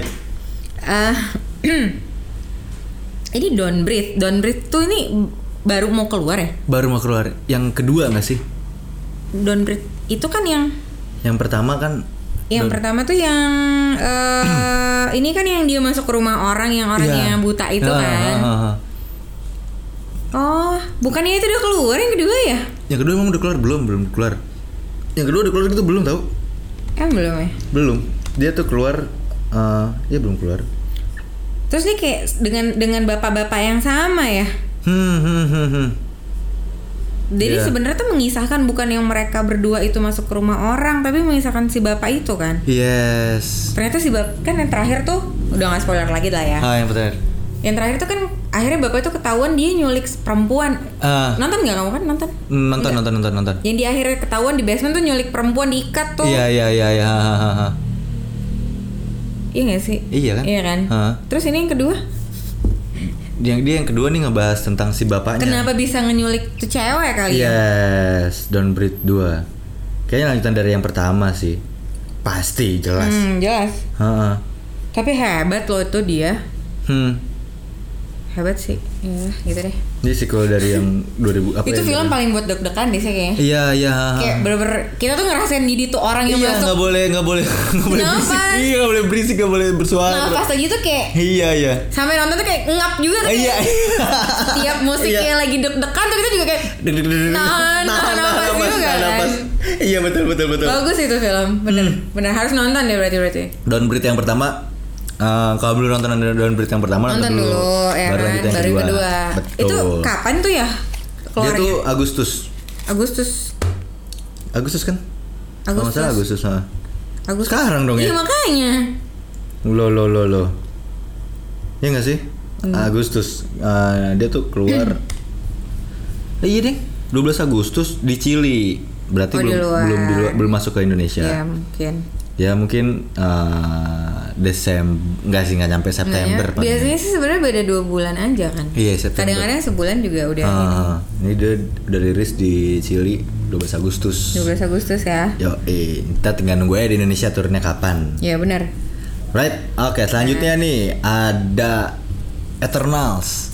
Ini Don't Breathe. Don't Breathe tuh ini baru mau keluar ya? Baru mau keluar. Yang kedua nggak sih? Don't Breathe itu kan yang pertama kan? Yang pertama tuh yang ini kan yang dia masuk ke rumah orang yang orangnya buta itu kan? Oh, bukannya itu udah keluar yang kedua ya? Yang kedua emang udah keluar belum keluar? Yang kedua udah keluar itu belum tahu? Belum ya? Belum. Dia tuh keluar, ya belum keluar. Terus nih kayak dengan bapak-bapak yang sama ya. Jadi sebenarnya tuh mengisahkan bukan yang mereka berdua itu masuk ke rumah orang, tapi mengisahkan si bapak itu kan. Yes. Ternyata si bapak kan yang terakhir tuh udah nggak spoiler lagi lah ya. Yang benar. Yang terakhir tuh kan akhirnya bapak itu ketahuan dia nyulik perempuan. Nonton nggak kamu kan nonton? Nonton. Yang di akhirnya ketahuan di basement tuh nyulik perempuan diikat tuh. Iya. Iya nggak sih? Iya kan? Terus ini yang kedua? Dia yang kedua nih ngebahas tentang si bapaknya. Kenapa bisa nyulik tuh cewek kali ya? Yes, Don't Breathe 2. Kayaknya lanjutan dari yang pertama sih. Pasti, jelas. Jelas. Tapi hebat loh itu dia. Hebat sih. Ya, gitu deh. Ini sequel dari yang 2000 apa itu ya? Itu film paling buat deg-degan deh sih kayaknya. Iya. Kayak bener-bener kita tuh ngerasain di itu orang yang masuk. Enggak boleh berisik. Iya, enggak boleh berisik, enggak boleh bersuara. Nah, pas lagi tuh kayak Iya. Sampai nonton tuh kayak ngap juga tuh. Iya. Tiap musik kayak lagi deg-degan tuh kita juga kayak nahan napas. Iya, betul. Bagus itu film. Bener harus nonton deh berarti. Don't Breathe yang pertama. Kalau belum nonton Don't Breathe yang pertama nonton dulu ya baru lanjut yang kedua. Betul. Itu kapan tuh ya keluarnya? Dia tuh Agustus kan? Agustus. Sekarang dong ya? Iya makanya. Lo. Ya nggak sih? Agustus. Dia tuh keluar. Iya deh. 12 Agustus di Chili. Berarti belum masuk ke Indonesia. Iya mungkin. Ya mungkin. Desember nggak nyampe September. Nah, biasanya sih sebenarnya beda 2 bulan aja kan. Iya September. Kadang-kadang sebulan juga udah. Ini dia udah rilis di Chili 12 Agustus. 12 Agustus ya. Kita tinggal nunggu aja di Indonesia turunnya kapan. Iya benar. Right, oke, selanjutnya nih ada Eternals.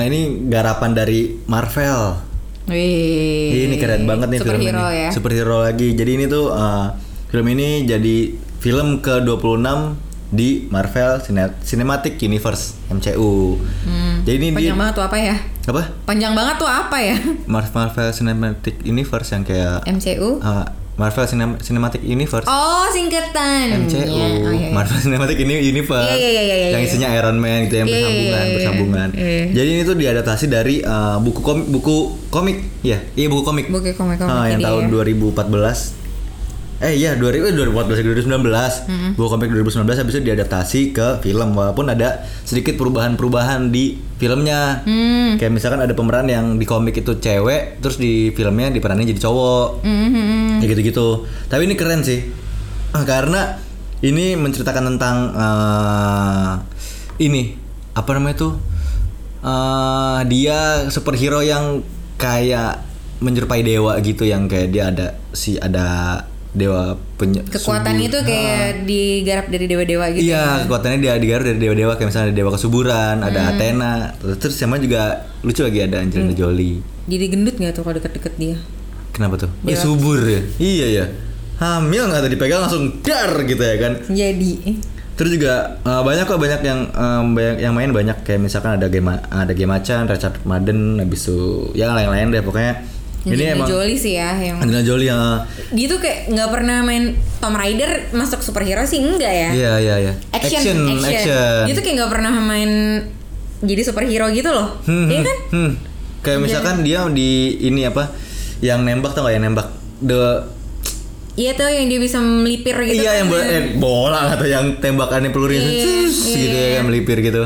Ini garapan dari Marvel. Wih. Ini keren banget nih film ini. Superhero ya. Superhero lagi. Jadi ini tuh film ini jadi film ke-26 di Marvel Cinematic Universe MCU. Jadi ini Panjang banget tuh apa ya? Marvel Cinematic Universe yang kayak MCU. Marvel Cinematic Universe. Oh, singkatan. MCU. Yeah. Marvel Cinematic Universe. Yeah. Yang isinya Iron Man gitu yang bersambungan. Yeah. Jadi ini tuh diadaptasi dari buku komik. Iya, buku komik. Yang tahun 2014. 2019. Buku komik 2019 habis itu diadaptasi ke film walaupun ada sedikit perubahan-perubahan di filmnya. Kayak misalkan ada pemeran yang di komik itu cewek, terus di filmnya diperannya jadi cowok. Ya gitu-gitu. Tapi ini keren sih. Karena ini menceritakan tentang dia superhero yang kayak menyerupai dewa gitu, yang kayak dia ada dewa kekuatan itu kayak digarap dari dewa-dewa gitu. Iya, kekuatannya dia digarap dari dewa-dewa, kayak misalnya ada dewa kesuburan, ada Athena, terus sama juga lucu lagi ada Angelina Jolie. Jadi gendut enggak tuh kalau deket-deket dia? Kenapa tuh? Dewa. Subur ya. Iya ya. Hamil enggak tuh, dipegang langsung dar gitu ya kan. Jadi terus juga banyak yang main banyak, kayak misalkan ada game Macan, Richard Madden, habis itu yang lain-lain deh pokoknya. Ini emang Jolie sih ya yang. Angelina Jolie yang. Dia tuh kayak nggak pernah main Tomb Raider masuk superhero sih enggak ya? Iya. Action. Dia tuh kayak nggak pernah main jadi superhero gitu loh. Iya kan? Kayak misalkan dia di ini apa? Yang nembak tau gak, yang nembak Iya tuh yang dia bisa melipir gitu. Iya kan? Yang bola atau yang tembakannya pelurunya gitu ya, melipir gitu.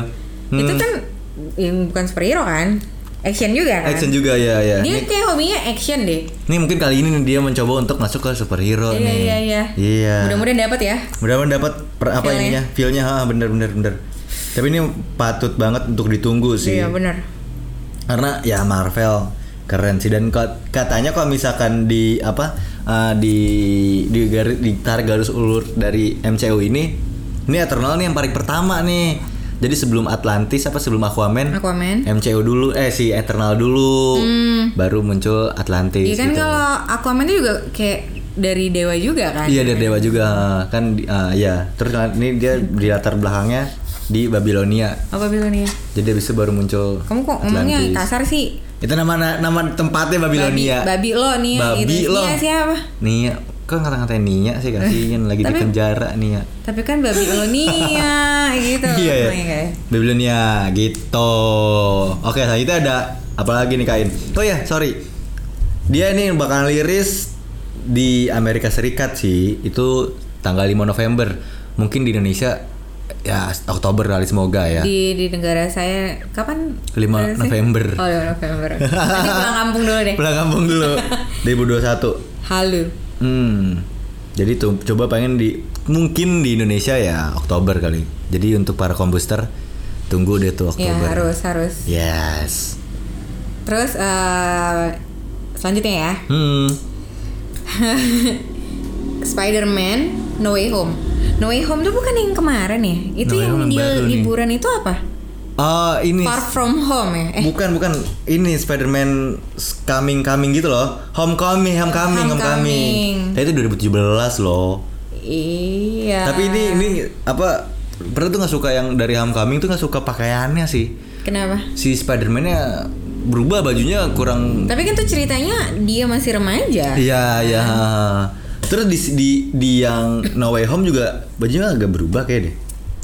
Itu kan yang bukan superhero kan? Action juga kan? Action juga ya. Dia kayak hobinya action deh. Nih mungkin kali ini dia mencoba untuk masuk ke superhero nih. Iya. Mudah-mudahan dapat ya. Mudah-mudahan dapat apa ininya? Feel-nya bener. Tapi ini patut banget untuk ditunggu sih. Iya bener. Karena ya Marvel keren sih, dan katanya kalau misalkan di apa ditarik garis ulur dari MCU ini Eternal nih yang paling pertama nih. Jadi sebelum Atlantis apa sebelum Aquaman? MCU dulu, si Eternal dulu. Baru muncul Atlantis. Iya kan gitu. Kalau Aquaman itu juga kayak dari dewa juga kan? Iya dari dewa juga kan ya. Terus ini dia di latar belakangnya di Babylonia. Oh Babylonia. Jadi habis itu baru muncul. Kamu kok ngomongnya kasar sih? Itu nama tempatnya Babylonia. Babylonia siapa? Nia. Kan kata-kata Nia sih kasihin lagi di penjara Nia. Tapi kan Babylonia gitu. Iya ya. Babylonia gitu. Oke, selanjutnya ada apa lagi nih Kain? Oh ya, sorry. Dia ini bakal liris di Amerika Serikat sih. Itu tanggal 5 November. Mungkin di Indonesia ya Oktober kali semoga ya. Di negara saya kapan? 5 November. Oh, 5 November. Nanti pulang kampung dulu deh. 2021. Halo. Jadi tuh coba pengen mungkin di Indonesia ya Oktober kali. Jadi untuk para kombuster tunggu deh tuh Oktober. Ya harus. Yes. Terus selanjutnya ya. Spider-Man No Way Home. No Way Home tuh bukan yang kemarin ya? Itu no yang deal liburan nih. Itu apa? Ini Far From Home ya? Bukan. Ini Spider-Man coming gitu loh. Homecoming. Tapi itu 2017 loh. Iya. Tapi ini apa? Pernah tuh nggak suka yang dari Homecoming tuh nggak suka pakaiannya sih. Kenapa? Si Spider-Man-nya berubah bajunya kurang. Tapi kan tuh ceritanya dia masih remaja. Iya. Terus di yang No Way Home juga bajunya agak berubah kayak deh.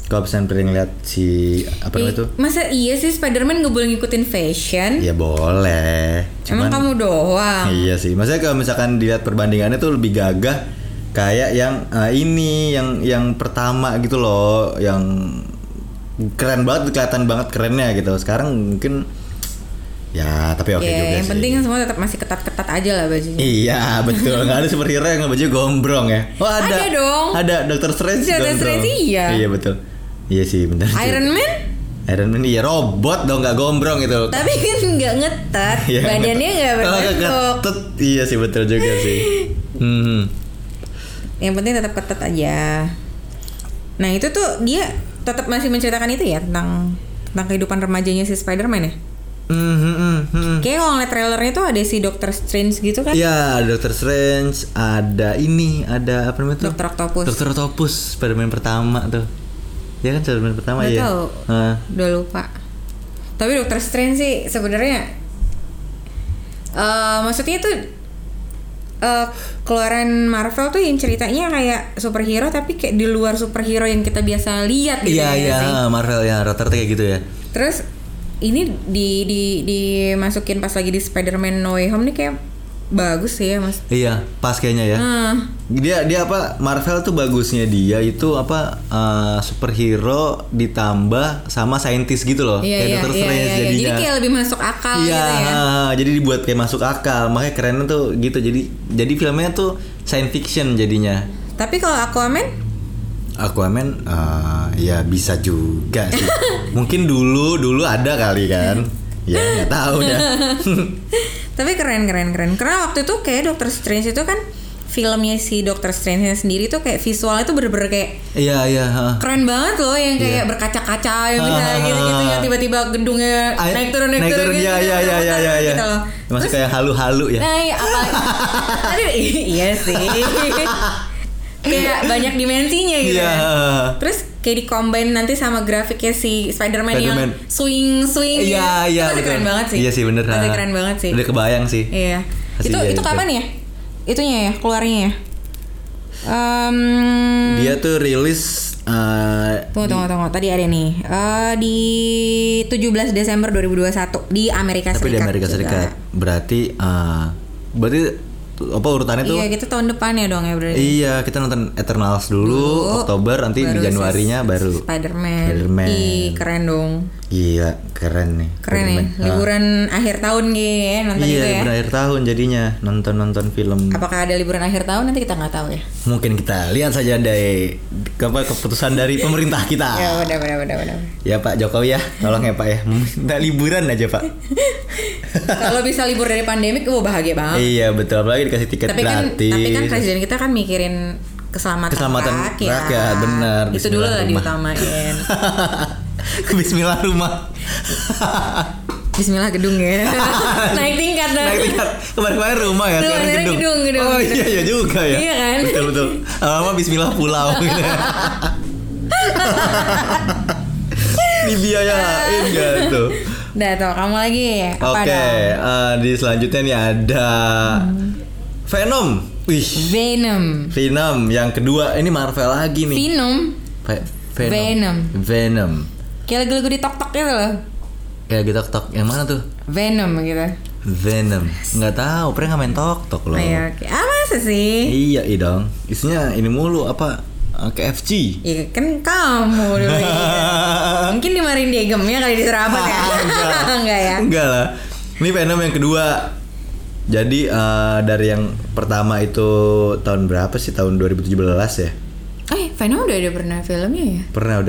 Kalau pesan pernah ngeliat si apa namanya tuh? Masa iya sih Spider-Man gak boleh ngikutin fashion? Ya boleh. Cuman, emang kamu doang? Iya sih. Maksudnya kalau misalkan dilihat perbandingannya tuh lebih gagah kayak yang ini yang pertama gitu loh, yang keren banget, kelihatan banget kerennya gitu. Sekarang mungkin ya tapi oke juga sih. Yang penting semua tetap masih ketat-ketat aja lah bajunya. Iya betul. Gak ada superhero yang baju gombrong ya. Oh ada dong. Ada Dr. Strange. Dr. Strange iya. Iya betul. Iya sih benar. Iron Man iya robot dong nggak gombrong gitu. Tapi kan nggak ngetat, ya, badannya nggak berbentuk. Iya sih betul juga sih. Yang penting tetap ketat aja. Nah itu tuh dia tetap masih menceritakan itu ya tentang kehidupan remajanya si Spider-Man ya. Kayak kalau ngeliat trailernya tuh ada si Dr. Strange gitu kan? Iya, Dr. Strange ada apa namanya tuh? Dr. Octopus Spider-Man pertama tuh. Dia kan Spider-Man pertama ya. Tahu. Udah lupa. Tapi Dr. Strange sih sebenarnya maksudnya tuh keluaran Marvel tuh yang ceritanya kayak superhero tapi kayak di luar superhero yang kita biasa lihat gitu. Iya, Marvel ya rata-rata kayak gitu ya. Terus ini dimasukin pas lagi di Spider-Man No Way Home nih kayak bagus sih ya mas. Iya pas kayaknya ya. Dia apa Marvel tuh bagusnya dia itu apa superhero ditambah sama saintis gitu loh. Iya. Jadinya. Jadi kayak lebih masuk akal gitu ya. Jadi dibuat kayak masuk akal makanya kerennya tuh gitu. Jadi filmnya tuh science fiction jadinya. Tapi kalau Aquaman ya bisa juga sih. Mungkin dulu ada kali kan. Ya nggak tahu ya. Tapi keren. Karena waktu itu kayak Dr. Strange itu kan filmnya si Dr. Strange sendiri tuh kayak visualnya tuh bener-bener kayak Iya. Keren banget loh yang kayak berkaca-kaca yang misalnya gitu-gitu yang tiba-tiba gedungnya naik turun gitu. Iya. Gitu loh. Masih kayak halu-halu ya. Nah, apa? Aduh, iya sih. Kayak banyak dimensinya gitu. Kan? Terus kayak di-combine nanti sama grafiknya si Spider-Man yang swing ya. Itu keren banget sih. Iya sih bener. Itu keren banget sih. Udah kebayang sih. Iya. Itu kapan ya? Itunya ya, keluarnya ya. Dia tuh rilis tunggu. Tadi ada nih. Di 17 Desember 2021 di Amerika Serikat. Berarti apa urutannya tuh? Iya, kita tahun depan ya dong ya berarti. Iya, kita nonton Eternals dulu Oktober, nanti di Januarinya baru Spider-Man. Ih, keren dong. Iya, keren nih. Keren nih. Ya. Liburan akhir tahun gitu ya, nonton itu ya. Iya, liburan akhir tahun jadinya nonton-nonton film. Apakah ada liburan akhir tahun nanti kita enggak tahu ya. Mungkin kita lihat saja deh apa keputusan dari pemerintah kita. Ya, benar. Ya, Pak Jokowi ya, tolong ya Pak ya. Minta liburan aja, Pak. Kalau bisa libur dari pandemik, bahagia banget. Iya, betul. Apalagi dikasih tiket gratis. Tapi kan presiden kita kan mikirin keselamatan rakyat. Benar. Itu dulu lah diutamain. Bismillah rumah. Bismillah gedung ya. Naik tingkat. Kemarin rumah ya, sekarang gedung. Oh iya juga ya. Iya kan? Betul. Lama Bismillah pulau. Dibiayain enggak tuh. Nah tuh, kamu lagi ya. Oke, di selanjutnya nih ada Venom. Venom yang kedua. Ini Marvel lagi nih. Venom. Kayak lagu-lagu di tok-tok gitu loh. Kayak lagu tok-tok. Yang mana tuh? Venom gitu. Nggak tahu. Pernah nggak main tok-tok loh. Iya, oke. Ah masa sih? Iya dong. Isinya ini mulu apa? KFC. Iya kan kamu dulu. Ya. Mungkin di Marindiegemnya kali di Serabat ya. Enggak ya. Enggak lah. Ini Venom yang kedua. Jadi dari yang pertama itu tahun berapa sih? Tahun 2017 ya. Venom udah ada pernah filmnya ya? Pernah.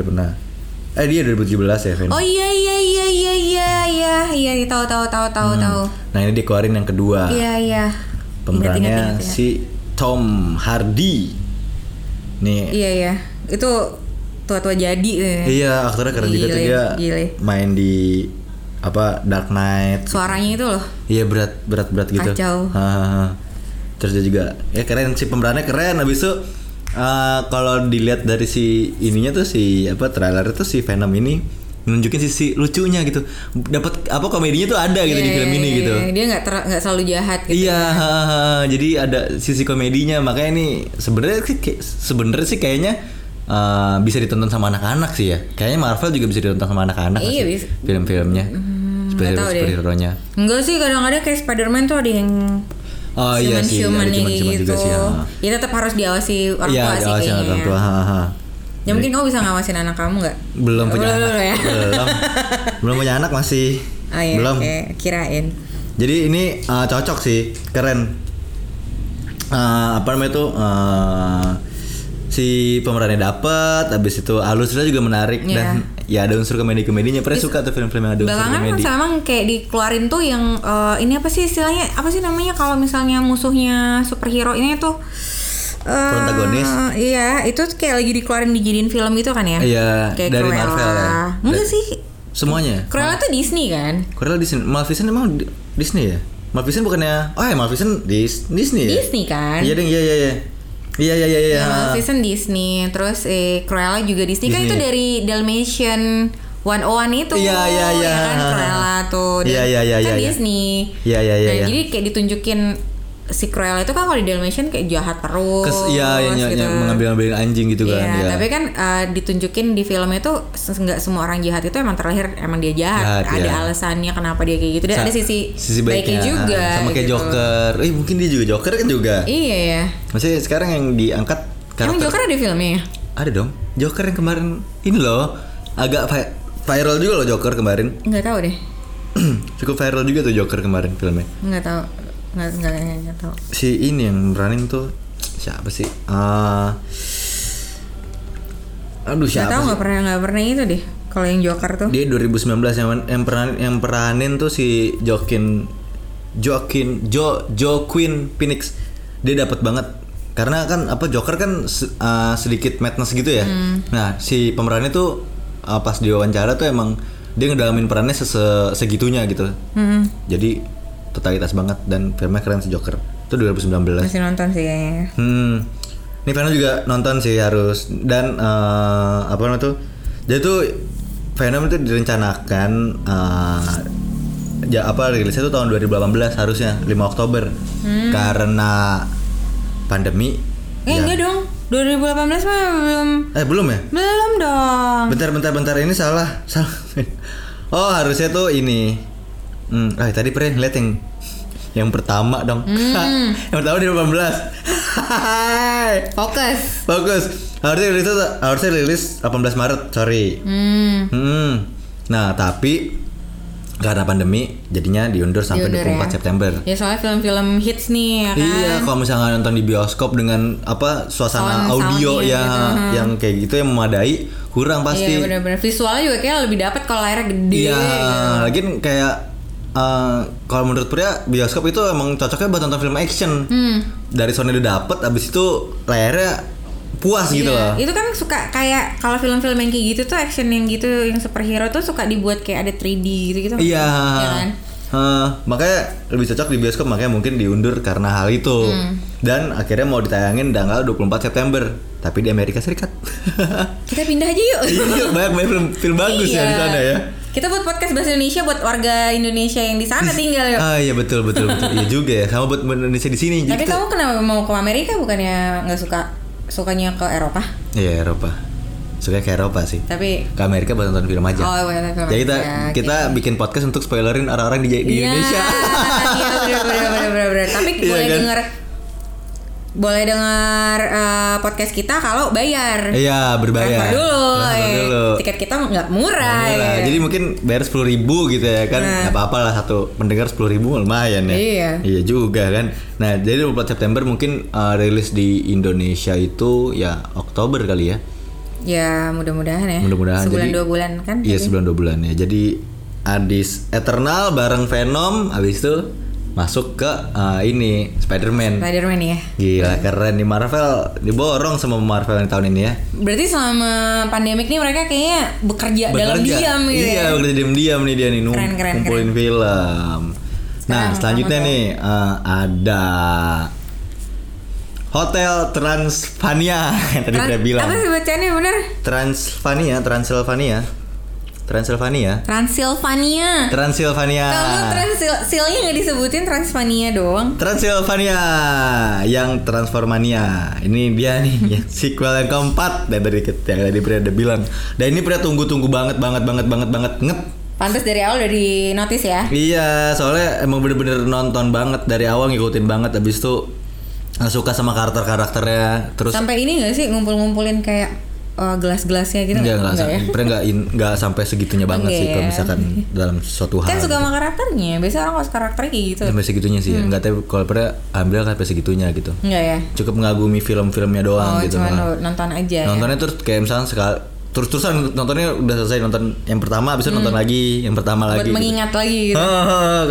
Dia 2017 ya Venom. Oh iya tahu. Nah ini dikeluarin yang kedua. Iya. Pemerannya si Tom Hardy. Nih. Iya. Itu tua-tua jadi. Iya, aktornya keren juga tuh dia. Main di apa Dark Knight. Suaranya itu loh. Iya, berat gitu. Kacau. Terus dia juga keren sih, pemerannya keren. Habis itu kalau dilihat dari si ininya tuh si apa trailer itu si Venom ini nunjukin sisi lucunya gitu. Dapat apa komedinya tuh ada gitu di film ini gitu. Dia enggak selalu jahat gitu. Iya, jadi ada sisi komedinya. Makanya ini sebenarnya sih kayaknya bisa ditonton sama anak-anak sih ya. Kayaknya Marvel juga bisa ditonton sama anak-anak sih film-filmnya. Superhero-nya. Enggak sih, kadang-kadang kayak Spider-Man tuh ada yang cuman gitu. Ya tetap harus diawasi orang tua sih kayaknya. Iya, orang tua. Ya mungkin kamu bisa ngawasin anak kamu nggak? Belum punya anak masih. Oh, iya, belum. Okay. Kirain. Jadi ini cocok sih, keren. Si pemerannya dapat, abis itu alurnya juga menarik dan ada unsur komedinya. Pernah suka tuh film-film yang ada unsur komedi. Belakangan emang kayak dikeluarin tuh yang ini apa sih istilahnya? Apa sih namanya kalau misalnya musuhnya superhero ini tuh? Protagonis. Iya, itu kayak lagi dikeluarin dijadiin film itu kan ya? Iya, kayak dari Cruella. Marvel ya. Enggak sih? Semuanya. Cruella tuh Disney kan? Cruella Disney. Maleficent emang Disney ya? Maleficent bukannya? Oh ya, Maleficent Disney ya? Disney kan? Iya. Maleficent Disney. Terus Cruella juga Disney. Kan itu dari Dalmatian 101 itu. Iya. Kan Cruella tuh. Iya. Disney. Iya. Jadi kayak ditunjukin si Cruella itu kan kalau di Dalmatian kayak jahat terus yang mengambil anjing gitu kan. Iya, tapi kan ditunjukin di filmnya tuh enggak semua orang jahat itu emang terlahir emang dia jahat. Ada alasannya kenapa dia kayak gitu. Dan ada sisi baiknya juga. Sama kayak gitu. Joker. Mungkin dia juga Joker kan juga. Iya ya. Maksudnya sekarang yang diangkat karakter. Emang Joker ada di filmnya? Ada dong. Joker yang kemarin ini loh agak viral juga loh Joker kemarin. Enggak tahu deh. Cukup viral juga tuh Joker kemarin filmnya. Enggak tahu. Si ini yang running tuh siapa sih? Siapa? Enggak pernah itu deh. Kalau yang Joker tuh. Dia 2019 yang peranin tuh si Joaquin Phoenix. Dia dapat banget. Karena kan Joker kan sedikit madness gitu ya. Nah, si pemerannya tuh pas diwawancara tuh emang dia ngedalamin perannya segitunya gitu. Jadi totalitas banget dan filmnya keren si Joker. Itu 2019. Masih nonton sih kayaknya. Ini Venom juga nonton sih harus. Dan jadi tuh Venom itu direncanakan rilisnya tuh tahun 2018 harusnya 5 Oktober. Karena pandemi. Enggak dong. 2018 mah belum. Belum ya? Belum dong. Bentar ini salah. Oh, harusnya tuh ini. Tadi pernah lihat yang Yang pertama dong. Yang pertama di 18. Fokus. Harusnya rilis 18 Maret, sorry. Nah, tapi karena pandemi jadinya diundur sampai 24 ya? September. Ya soalnya film-film hits nih ya kan. Iya, kalau misalnya nonton di bioskop dengan apa suasana audio yang kayak gitu yang memadai kurang pasti. Iya benar-benar visualnya juga kayak lebih dapat kalau layarnya gede. Iya, kan? Lagi kayak kalau menurut pria bioskop itu emang cocoknya buat nonton film action. Dari soalnya udah dapet, abis itu layarnya puas gitu loh. Itu kan suka kayak kalau film-film yang kayak gitu tuh action yang gitu yang superhero tuh suka dibuat kayak ada 3D gitu-gitu. Iya. Kan? Makanya lebih cocok di bioskop, makanya mungkin diundur karena hal itu. Dan akhirnya mau ditayangin tanggal 24 September, tapi di Amerika Serikat. Kita pindah aja yuk. Iya, banyak film bagus ya di sana ya. Kita buat podcast bahasa Indonesia buat warga Indonesia yang di sana tinggal. Ah iya betul. Iya juga ya. Sama buat Indonesia di sini. Tapi gitu. Kamu kenapa mau ke Amerika, bukannya enggak sukanya ke Eropa? Iya Eropa, sukanya ke Eropa sih. Tapi ke Amerika buat nonton film aja. Oh, buat nonton. Jadi kita bikin podcast untuk spoilerin orang-orang di Indonesia. Iya benar. Tapi boleh kan? Boleh dengar podcast kita kalau bayar. Iya berbayar. Dulu. Tiket kita nggak murah. Jadi mungkin bayar 10.000 gitu ya kan. Nggak apa-apa lah satu pendengar 10.000 lumayan ya. Iya juga kan. Nah jadi 24 September mungkin rilis di Indonesia itu ya Oktober kali ya. Ya mudah-mudahan ya. Sebulan jadi, 2 bulan kan. Iya sebulan 2 bulan ya. Jadi Addis Eternal bareng Venom abis itu masuk ke ini Spider-Man ya. Gila keren nih Marvel, diborong sama Marvel di tahun ini ya. Berarti selama pandemik nih mereka kayaknya bekerja. Dalam diam gitu. Iya, bekerja diam-diam nih dia nih ngumpulin film. Nah, selanjutnya nih ada Hotel Transylvania. Tadi udah bilang. Apa sih bacanya bener? Transylvania. Kamu silnya nggak disebutin Transylvania doang. Transylvania yang Transformania. Ini dia nih ya, sequel yang keempat yang tadi pria udah bilang. Dan ini pria tunggu-tunggu banget. Pantes dari awal udah di notice ya. Iya, soalnya emang bener-bener nonton banget dari awal, ngikutin banget. Abis itu suka sama karakternya. Terus sampai ini nggak sih ngumpulin kayak gelas-gelasnya gitu enggak ya? Pernah enggak sampai segitunya banget sih kalau misalkan dalam suatu hal. Kan suka sama karakternya. Biasa orang kalau karakternya kayak gitu. Sampai segitunya sih. Enggak tahu kalau pernah ambil sampai segitunya gitu. Enggak ya. Cukup mengagumi film-filmnya doang gitu. Cuma nonton aja. Nontonnya ya? Terus kayak misalkan terus-terusan nontonnya udah selesai nonton yang pertama habis itu nonton lagi yang pertama buat lagi. Buat mengingat gitu. Lagi gitu.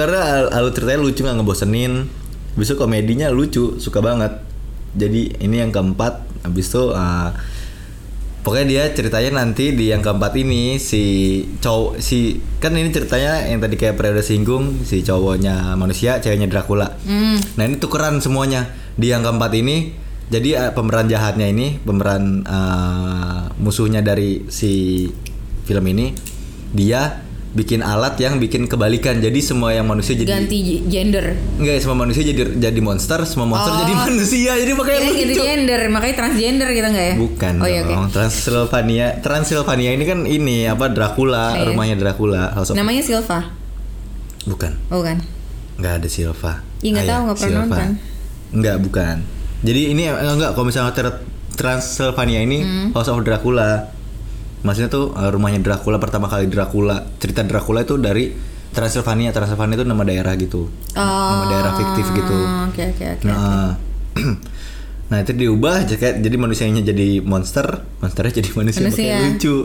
Karena alur ceritanya lucu, enggak ngebosenin. Habis itu komedinya lucu, suka banget. Jadi ini yang keempat habis itu pokoknya dia ceritanya nanti di yang keempat ini si kan ini ceritanya yang tadi kayak periode singgung si cowoknya manusia, ceweknya Dracula. Nah ini tukeran semuanya di yang keempat ini. Jadi pemeran jahatnya ini pemeran musuhnya dari si film ini dia bikin alat yang bikin kebalikan. Jadi semua yang manusia jadi ganti gender. Enggak, semua manusia jadi monster, semua monster jadi manusia. Jadi makanya jadi gender, makanya transgender gitu enggak ya? Bukan. Oh, iya, okay. Transylvania ini kan ini apa Dracula, rumahnya Dracula. Namanya Silva. Bukan. Enggak ada Silva. Iya enggak tahu, enggak pernah nonton. Enggak, bukan. Jadi ini enggak kalau misalnya Transylvania ini House of Dracula. Maksudnya tuh rumahnya Dracula, pertama kali Dracula, cerita Dracula itu dari Transylvania itu nama daerah gitu. Nama daerah fiktif gitu. Oke. Nah, itu diubah jadi manusianya jadi monster, monsternya jadi manusia. Kayak lucu.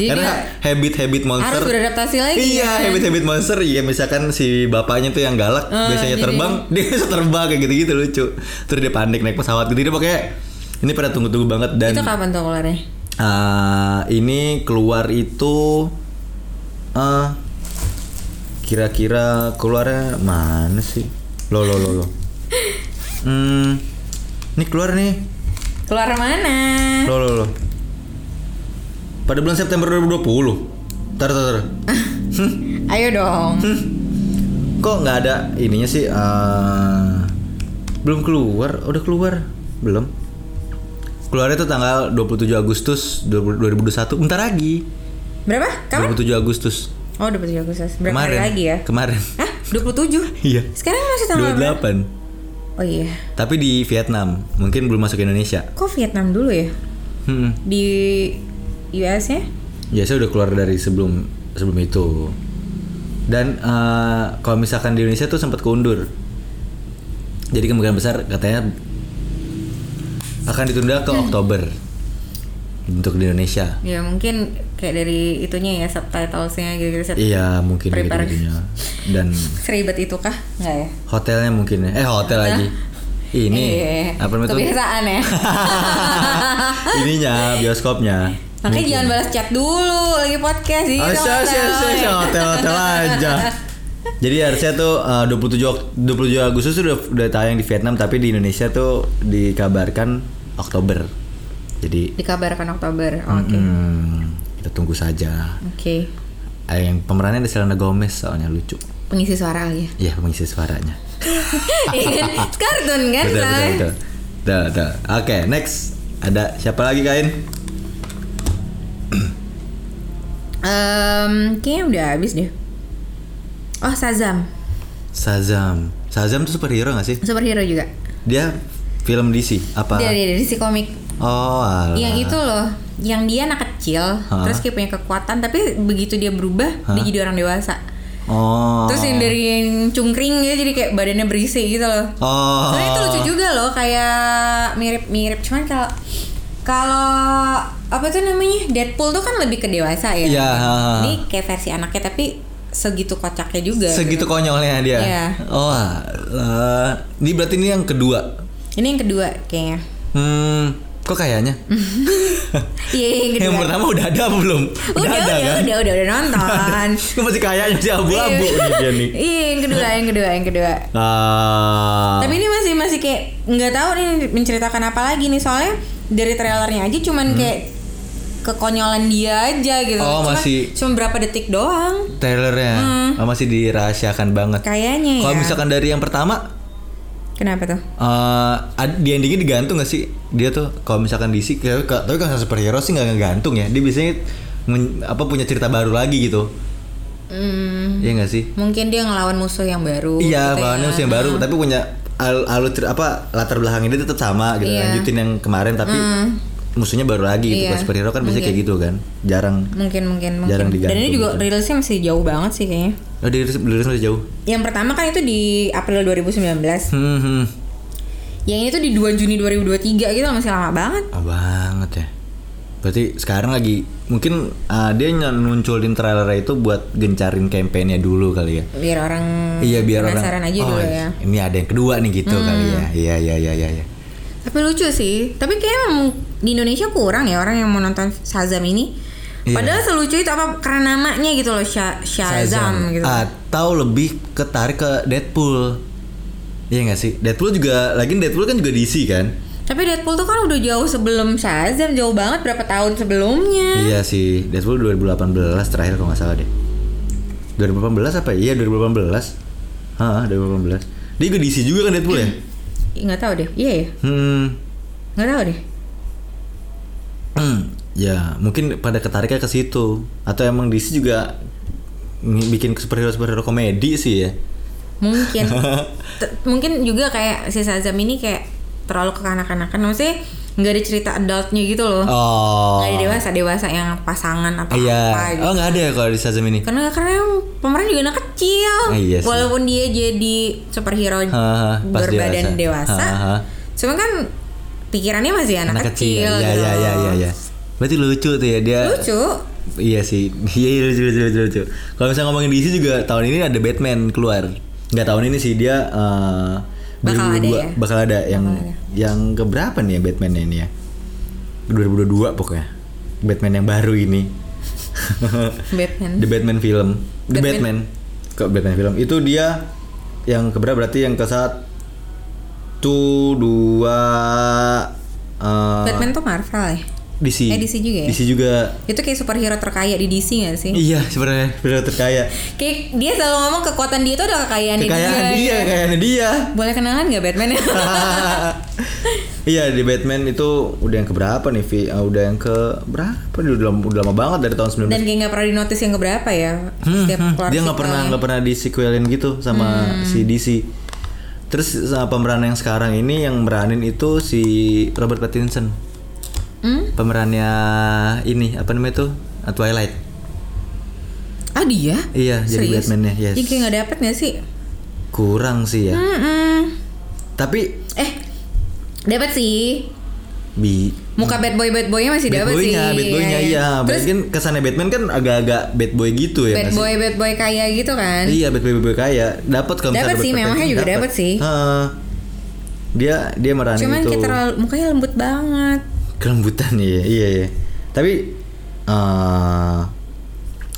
Jadi karena habit-habit monster harus beradaptasi lagi. Iya, kan? Habit-habit monster ya misalkan si bapaknya tuh yang galak, biasanya jadi terbang, dia bisa terbang kayak gitu-gitu lucu. Terus dia panik naik pesawat gitu. Dia pakai ini pada tunggu-tunggu banget dan itu kapan tuh keluarnya? Ini keluar itu kira-kira keluarnya mana sih? Lo. Ini keluar nih. Keluar mana? Lo. Pada bulan September 2020. Tar. Ayo dong. Kok nggak ada ininya sih? Belum keluar. Udah keluar? Belum. Keluarnya tuh tanggal 27 Agustus 2021. Bentar lagi. Berapa? Kapan? 27 Agustus. Oh, 27 Agustus. Berapa kemarin, hari lagi ya? Kemarin. Hah? 27? Iya. Sekarang masih tanggal 28. Oh iya. Tapi di Vietnam, mungkin belum masuk Indonesia. Kok Vietnam dulu ya? Di US ya? Ya saya udah keluar dari sebelum itu. Dan kalau misalkan di Indonesia tuh sempat keundur. Jadi kemungkinan besar katanya akan ditunda ke Oktober untuk di Indonesia. Ya mungkin kayak dari itunya ya, subtitlesnya gitu-gitu. Iya mungkin gitu-gitunya. Dan seribet itu kah? Enggak ya? Hotelnya mungkin ya. Hotel lagi. Ini apa namanya tuh? Kebiasaan ya. Ininya bioskopnya. Makanya jangan balas chat dulu lagi podcast sih. Hotel aja. Jadi harusnya tuh 27 Agustus udah tayang di Vietnam, tapi di Indonesia tuh dikabarkan Oktober. Jadi dikabarkan Oktober. Oke. Kita tunggu saja. Oke. Yang pemerannya ada Selena Gomez soalnya, lucu. Pengisi suara ya? Iya, pengisi suaranya. Kartun kan? Betul. Oke, next. Ada siapa lagi Kain? Kayaknya udah habis deh. Oh, Shazam. Shazam tuh superhero enggak sih? Superhero juga. Dia film DC apa? Dia DC komik. Oh, alah. Yang itu loh, yang dia anak kecil, terus dia punya kekuatan, tapi begitu dia berubah, dia jadi orang dewasa. Oh. Terus yang dari yang cungkring gitu, jadi kayak badannya berisi gitu loh. Oh. Soalnya itu lucu juga loh, kayak mirip-mirip, cuman kalau apa tuh namanya? Deadpool tuh kan lebih ke dewasa ya. Iya. Ini kayak versi anaknya tapi segitu kocaknya juga. Segitu konyolnya dia. Iya. Oh. Ini berarti ini yang kedua. Ini yang kedua kayaknya. Kok kayaknya? Iya, yang pertama udah ada apa belum? Udah nonton. Kok masih kayaknya sih abu-abu dia nih. Iya, yang kedua. Tapi ini masih kayak enggak tahu nih menceritakan apa lagi nih, soalnya dari trailernya aja cuman kayak kekonyolan dia aja gitu. Oh, masih cuma berapa detik doang trailernya. Masih dirahasiakan banget kayaknya. Kalau misalkan dari yang pertama, kenapa tuh? Di endingnya digantung gak sih? Dia tuh kalau misalkan DC, tapi kalau superhero sih gak ngegantung ya. Dia biasanya punya cerita baru lagi gitu. Iya gak sih? Mungkin dia ngelawan musuh yang baru. Iya, ngelawan musuh yang baru, tapi punya latar belakangnya dia tetap sama gitu. Yeah. Lanjutin yang kemarin tapi musuhnya baru lagi gitu. Kalau superhero kan biasanya kayak gitu kan. Jarang. Mungkin. Jarang digantung. Dan ini juga rilisnya masih jauh banget sih kayaknya. Oh, dirilis masih jauh. Yang pertama kan itu di April 2019. Yang ini tuh di 2 Juni 2023 gitu, masih lama banget. Lama banget ya. Berarti sekarang lagi mungkin dia nunculin trailer itu buat gencarin kampanye dulu kali ya. Biar orang penasaran aja dulu ya. Ini ada yang kedua nih gitu kali ya. Iya. Tapi lucu sih. Tapi kayaknya di Indonesia kurang ya orang yang mau nonton Shazam ini. Padahal selucu itu apa karena namanya gitu loh, Shazam gitu. Atau lebih ketarik ke Deadpool. Iya gak sih? Deadpool juga, lagi Deadpool kan juga DC kan. Tapi Deadpool tuh kan udah jauh sebelum Shazam, jauh banget, berapa tahun sebelumnya. Iya sih, Deadpool 2018 terakhir kalau gak salah deh. 2018 apa? Iya 2018. 2018. Dia juga DC juga kan Deadpool ya? Gak tau deh, iya ya? Gak tau deh. Ya mungkin pada ketariknya ke situ, atau emang DC juga bikin superhero komedi sih ya. Mungkin mungkin juga kayak si Shazam ini kayak terlalu kekanak-kanakan, maksudnya nggak ada cerita adultnya gitu loh. Nggak ada dewasa yang pasangan atau apa gitu. Nggak ada ya kalau di Shazam ini. Karena pemeran juga anak kecil. Walaupun dia jadi superhero berbadan dewasa. Cuma kan pikirannya masih anak kecil. Iya. Berarti lucu tuh ya dia. Lucu. Iya sih. Iya lucu. Kalau misalnya ngomongin DC juga, tahun ini ada Batman keluar. Enggak tahun ini sih dia bakal ada yang keberapa nih ya Batman-nya ini ya? 2022 pokoknya. Batman yang baru ini. Batman. The Batman film. The Batman. Kok Batman film? Itu dia yang keberapa, berarti yang ke 1 2 Batman tuh Marvel ya? DC. Eh, DC juga ya? DC juga. Itu kayak superhero terkaya di DC gak sih? Iya, sebenarnya superhero terkaya. Kayak dia selalu ngomong kekuatan dia itu adalah kekayaan dia. Kekayaan dia. Boleh kenalan gak Batman ya? Iya, di Batman itu udah yang keberapa nih, Vi? Udah yang keberapa? Udah lama banget dari tahun 19. Dan kayak gak pernah di notice yang keberapa ya? Dia gak pernah di sequelin gitu sama si DC. Terus pemeran yang sekarang ini yang meranin itu si Robert Pattinson. Pemerannya ini apa namanya tuh, Twilight. Ah dia? Iya. Serius? Jadi Batman-nya. Yes. Jadi kayak gak dapet gak sih? Kurang sih ya. Tapi dapet sih. Muka bad boy-nya masih dapet sih. Bad boy-nya iya. Terus kan kesannya Batman kan agak-agak bad boy gitu ya. Bad boy kaya gitu kan? Iya, bad boy kaya. Dapet kalau misalnya. Dapet sih, memangnya juga dapet sih. Dia meranin itu. Cuman kayak mukanya lembut banget. Kelembutan iya. Tapi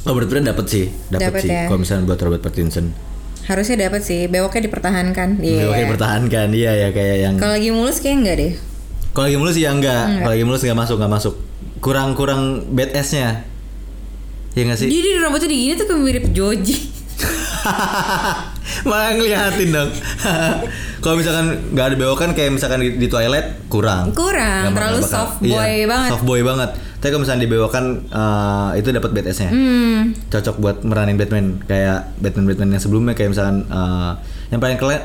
Robert Pattinson dapat sih ya. Kalau misalnya buat Robert Pattinson harusnya dapat sih, bewoknya dipertahankan. Bewoknya dipertahankan, iya ya, kayak yang kalau lagi mulus kayak enggak deh. Kalau lagi mulus ya enggak. Kalau lagi mulus enggak masuk. Kurang badass-nya. Ya enggak sih? Jadi rambutnya digini tuh kayak mirip Joji. Malah ngeliatin dong. Kalau misalkan nggak ada bewokan kayak misalkan di Twilight kurang terlalu soft boy banget. Tapi kalau misalkan di bewokan itu dapat badassnya. Cocok buat meranin Batman kayak Batman yang sebelumnya, kayak misalkan yang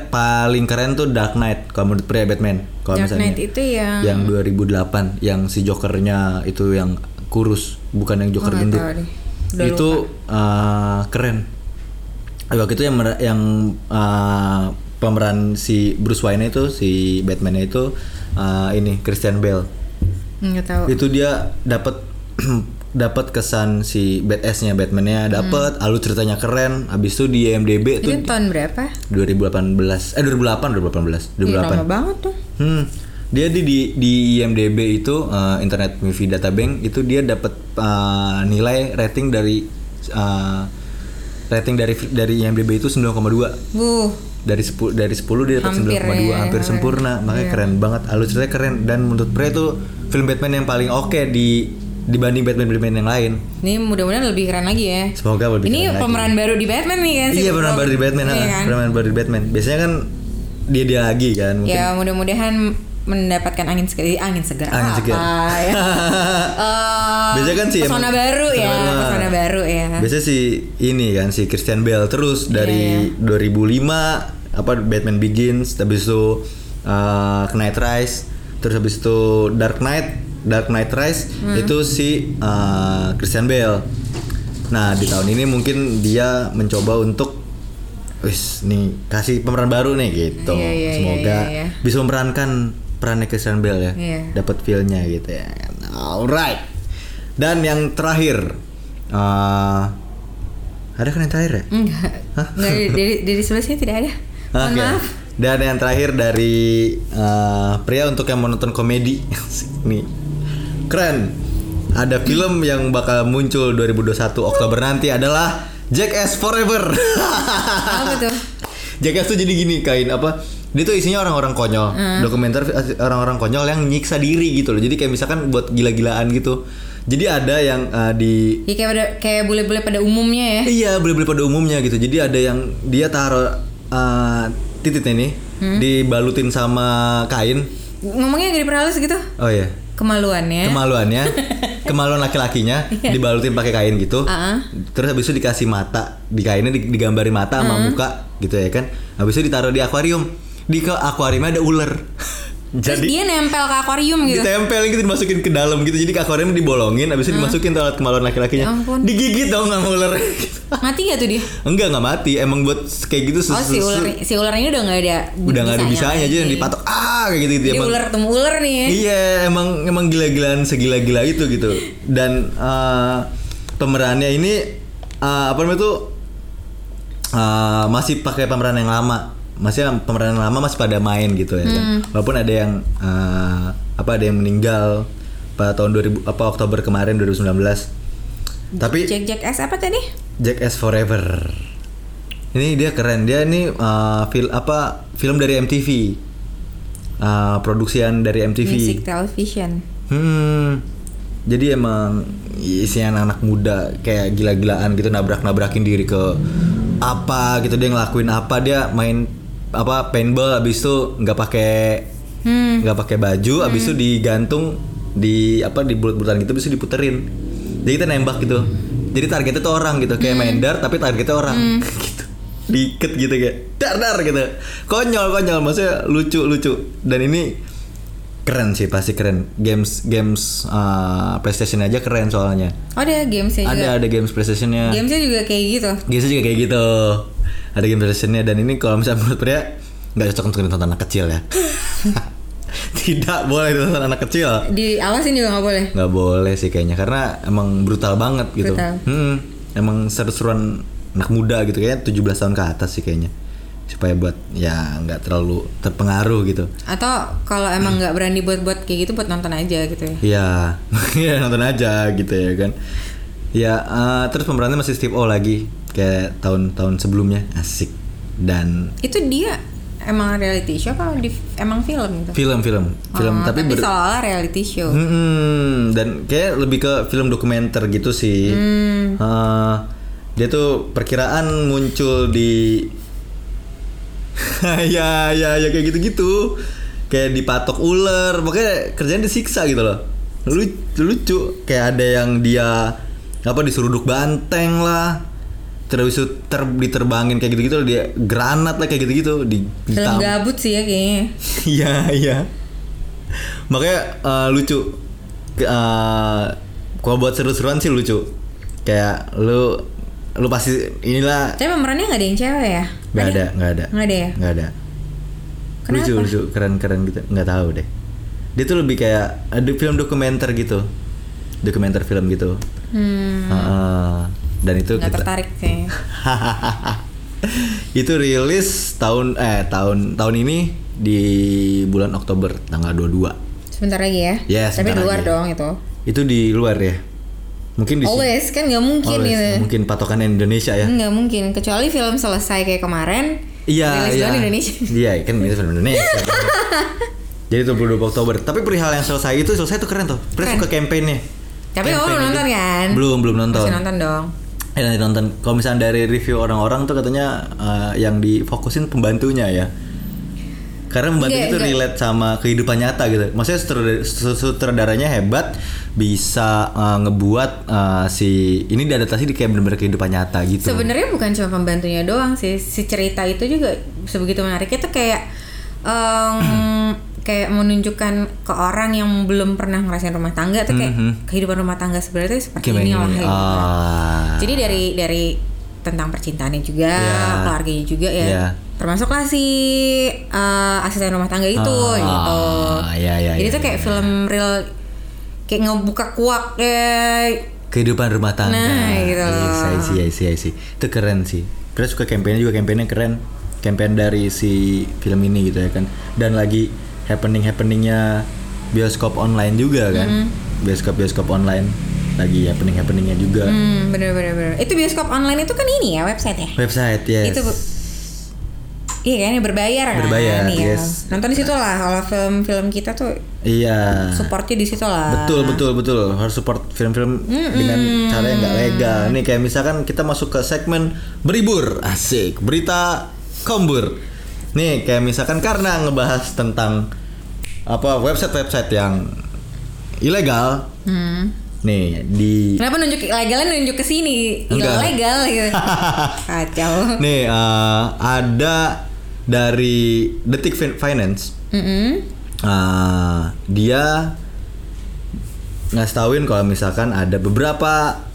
paling keren tuh Dark Knight kalau menurut pria Batman. Kalau misalnya Dark Knight itu yang 2008 yang si Jokernya itu yang kurus, bukan yang Joker gendut. Itu keren. Waktu itu yang pemeran si Bruce Wayne itu, si Batman-nya itu ini Christian Bale. Enggak tahu. Itu dia dapat kesan si badass-nya Batman-nya dapat, alur ceritanya keren. Habis itu di IMDb itu tahun berapa? 2018. Ya, lama banget tuh. Dia di IMDb itu Internet Movie Database itu dia dapat nilai rating dari IMDb itu 9,2. Dari 10 dia dapat 9,2, hampir sempurna. Makanya keren banget, alur ceritanya keren, dan menurut Pre itu film Batman yang paling oke dibanding Batman yang lain. Ini mudah-mudahan lebih keren lagi ya. Semoga lebih keren. Ini pemeran baru di Batman nih kan? Iya, pemeran baru di Batman. Pemeran baru di Batman. Biasanya kan dia lagi kan. Mungkin. Ya, mudah-mudahan mendapatkan angin segar. Ya. Biasanya kan sih pesona baru ya. Biasanya si ini kan si Christian Bale terus dari 2005 apa Batman Begins, habis itu Knight Rise, terus habis itu Dark Knight Rise itu si Christian Bale. Nah, di tahun ini mungkin dia mencoba untuk nih kasih pemeran baru nih gitu. Semoga bisa memerankan perannya Christian Bale ya. Dapat feel-nya gitu ya. Alright. Dan yang terakhir ada kan yang terakhir ya? Enggak dari sebelahnya tidak ada. Maaf. Dan yang terakhir dari pria untuk yang menonton komedi. Nih keren. Ada film yang bakal muncul 2021 Oktober nanti adalah Jackass Forever. Apa tuh? Jackass tuh jadi gini, kain apa? Dia tuh isinya orang-orang konyol, dokumenter orang-orang konyol yang nyiksa diri gitu loh. Jadi kayak misalkan buat gila-gilaan gitu. Jadi ada yang di kayak bule-bule pada umumnya ya. Iya, bule-bule pada umumnya gitu. Jadi ada yang dia taruh titiknya nih dibalutin sama kain. Ngomongnya gak diperhalus gitu. Oh iya. Kemaluannya kemaluan laki-lakinya dibalutin pakai kain gitu. Terus habis itu dikasih mata, di kainnya digambarin mata sama muka gitu ya kan. Habis itu ditaruh di akuarium. Di akuariumnya ada ular. Terus jadi dia nempel ke akuarium gitu. Ditempelin gitu, dimasukin ke dalam gitu. Jadi ke akuarium dibolongin, abis itu dimasukin ke alat kemaluan laki-lakinya. Digigit dong sama ular. Mati gak tuh dia? Enggak mati. Emang buat kayak gitu si ular ini udah gak ada. Udah gak ada bisanya aja yang dipatok. Kayak gitu. Jadi emang, ular ketemu ular nih ya. Iya, emang gila-gilaan segila-gila itu gitu. Dan pemerannya ini apa namanya tuh masih pakai pemeran yang lama. Masih pada main gitu ya kan. Walaupun ada yang ada yang meninggal pada tahun Oktober kemarin 2019. Tapi Jackass apa tadi? Jackass Forever. Ini dia keren. Dia ini film dari MTV. Produksian dari MTV. Music Television. Jadi emang isinya anak muda kayak gila-gilaan gitu, nabrak-nabrakin diri ke apa gitu, dia ngelakuin apa, dia main apa paintball, abis itu nggak pakai baju, abis itu digantung di apa di bulut-bulutan gitu, abis itu diputerin. Jadi kita nembak gitu. Jadi targetnya tuh orang gitu, kayak main dart tapi targetnya orang. Gitu. Diket gitu kayak dar gitu. Konyol maksudnya lucu. Dan ini keren sih, pasti keren. Games PlayStation aja keren soalnya. Oh, ada gamesnya juga. Ada games PlayStation-nya. Gamesnya juga kayak gitu. Ada game PlayStation-nya, dan ini kalau misalnya menurut pria enggak cocok untuk ditonton anak kecil ya. Tidak boleh ditonton anak kecil. Diawasin juga enggak boleh. Enggak boleh sih kayaknya karena emang brutal banget gitu. Emang seru-seruan anak muda gitu, kayaknya 17 tahun ke atas sih kayaknya. Supaya buat ya nggak terlalu terpengaruh gitu, atau kalau emang nggak berani buat kayak gitu, buat nonton aja gitu ya. Ya nonton aja gitu ya kan ya. Terus pemerannya masih Steve O lagi kayak tahun-tahun sebelumnya, asik. Dan itu dia emang reality show atau emang film gitu? Film tapi soal reality show dan kayak lebih ke film dokumenter gitu sih. Dia tuh perkiraan muncul di ya kayak gitu-gitu, kayak dipatok ular, pokoknya kerjanya disiksa gitu loh. Lucu kayak ada yang dia apa diseruduk banteng lah, terus diterbangin kayak gitu-gitu lah, dia granat lah kayak gitu-gitu film gabut sih ya kayaknya. Iya makanya lucu. Kalau buat seru-seruan sih lucu, kayak lu pasti inilah. Tapi pemerannya nggak ada yang cewek ya? Nggak ada. Kenapa? Lucu keren gitu, nggak tahu deh. Dia tuh lebih kayak ada film dokumenter film gitu. Dan itu nggak tertarik sih. Itu rilis tahun ini di bulan Oktober tanggal 22. Sebentar lagi ya. Yes, tapi di luar aja. Dong itu. Itu di luar ya. Mungkin di always sini. Kan nggak mungkin ya. Mungkin patokan Indonesia ya. Nggak mungkin, kecuali film selesai kayak kemarin. Iya. Indonesia. Iya kan itu film Indonesia. Jadi 22 Oktober. Tapi perihal yang selesai itu keren tuh. Plus ke kampanye. Tapi belum nonton kan? Belum nonton. Masih nonton dong. Nanti nonton. Kalau misalnya dari review orang-orang tuh katanya yang difokusin pembantunya ya. Karena membantu itu relate sama kehidupan nyata gitu. Maksudnya sutradaranya hebat, bisa ngebuat si ini diadaptasi di kayak bener-bener kehidupan nyata gitu. Sebenarnya bukan cuma pembantunya doang sih, si cerita itu juga sebegitu menariknya tuh kayak kayak menunjukkan ke orang yang belum pernah ngerasain rumah tangga tuh kayak kehidupan rumah tangga sebenarnya seperti ini lah gitu. Jadi dari tentang percintaannya juga, keluarganya juga ya. Termasuklah si asisten rumah tangga itu gitu. Jadi itu kayak film real, kayak ngebuka kuak kehidupan rumah tangga. Nah, gitu loh. Iya. Itu keren sih. Terus suka kampanye keren. Kampanye dari si film ini gitu ya kan. Dan lagi happening-happeningnya bioskop online juga kan. Bioskop online lagi happening-happeningnya juga. Bener. Itu bioskop online itu kan ini ya, website ya. Website, yes. Itu iya kan, berbayar kan? Iya. Yes. Nonton di situ lah, kalau film-film kita tuh. Iya. Supportnya di situ lah. Betul. Harus support film-film dengan cara yang nggak legal. Nih kayak misalkan kita masuk ke segmen beribur, asik. Berita kombur. Nih kayak misalkan karena ngebahas tentang apa website yang ilegal. Nih di. Kenapa nunjuk legalnya nunjuk ke sini? Ilegal gitu. Kacau. Nih ada. Dari Detik Finance, dia ngasih tauin kalau misalkan ada beberapa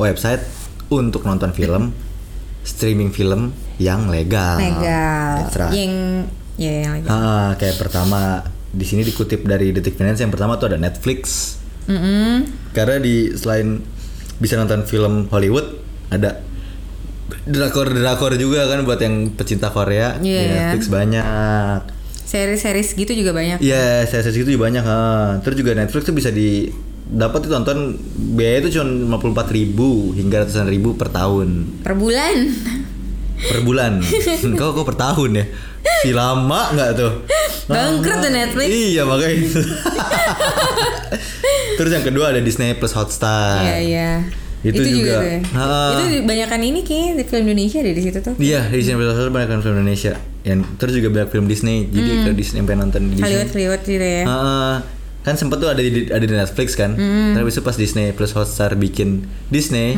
website untuk nonton film, streaming film yang legal. Yang legal. Kayak pertama di sini dikutip dari Detik Finance, yang pertama tuh ada Netflix. Karena selain bisa nonton film Hollywood, ada drakor juga kan buat yang pecinta Korea. Netflix banyak. Series-series gitu juga banyak. Iya, series gitu juga banyak. Terus juga Netflix tuh bisa dapat ditonton biaya itu cuma 54.000 hingga ratusan ribu per tahun. Per bulan. Kok per tahun ya? Si lama enggak tuh? Bangkrut tuh Netflix. Iya, makanya itu. Terus yang kedua ada Disney Plus Hotstar. Iya, iya. Itu juga itu kebanyakan ini kayaknya film Indonesia deh di situ tuh. Iya, di Disney Plus Hotstar kebanyakan film Indonesia. Yang terus juga banyak film Disney. Jadi ke Disney pengen nonton di Disney. Hollywood gitu ya. Kan sempet tuh ada di Netflix kan. Terus habis itu pas Disney Plus Hotstar bikin Disney.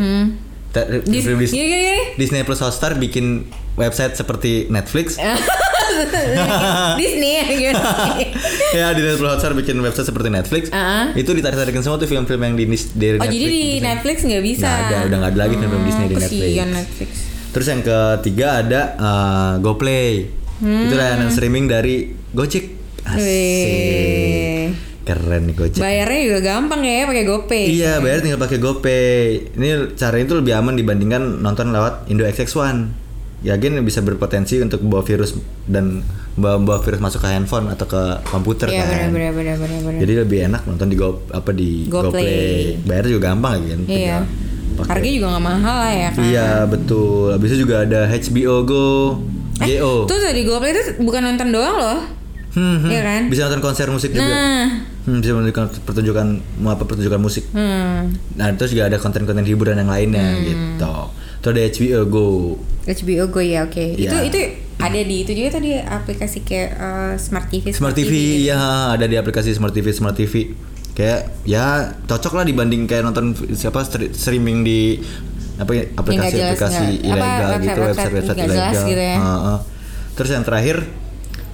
Disney Plus Hotstar bikin website seperti Netflix. Disney gitu. Ya, Disney Plus Hotstar bikin website seperti Netflix. Itu ditarik-tarikin semua tuh film-film yang di Netflix. Oh, jadi di Netflix nggak bisa. Udah nggak ada lagi film Disney di Netflix. Terus yang ketiga ada GoPlay. Itu layanan streaming dari Gojek. Asik. Keren nih Gojek. Bayarnya juga gampang ya pakai GoPay. Iya, bayar tinggal pakai GoPay. Ini caranya itu lebih aman dibandingkan nonton lewat IndoXX1. Yakin bisa berpotensi untuk bawa virus dan bawa virus masuk ke handphone atau ke komputer ya, kan. Iya benar. Jadi lebih enak nonton di GoPlay. Bayar juga gampang lagi kan. Iya. Harganya juga nggak mahal lah ya kan. Iya betul. Habis itu juga ada HBO Go. Itu dari GoPlay itu bukan nonton doang loh. Iya kan. Bisa nonton konser musik juga. Bisa menunjukkan pertunjukan musik. Nah, terus juga ada konten-konten hiburan yang lainnya gitu. Atau ada HBO Go ya, oke. Itu ada di itu juga tadi aplikasi kayak Smart TV gitu. Ya, ada di aplikasi Smart TV. Kayak ya cocok lah dibanding kayak nonton streaming di aplikasi ilegal gitu, website ilegal gitu ya. Terus yang terakhir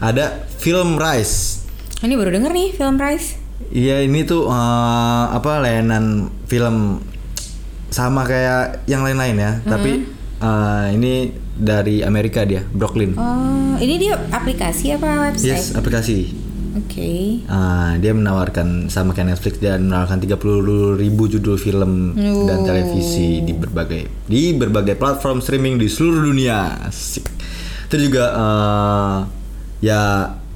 ada Film Rise. Ini baru denger nih Film Rise. Iya, ini tuh layanan film sama kayak yang lain-lain ya, tapi ini dari Amerika dia, Brooklyn. Oh, ini dia aplikasi apa website? Yes, aplikasi. Oke. Dia menawarkan sama kayak Netflix, dia menawarkan 30.000 judul film dan televisi di berbagai platform streaming di seluruh dunia. Asik. Terus juga ya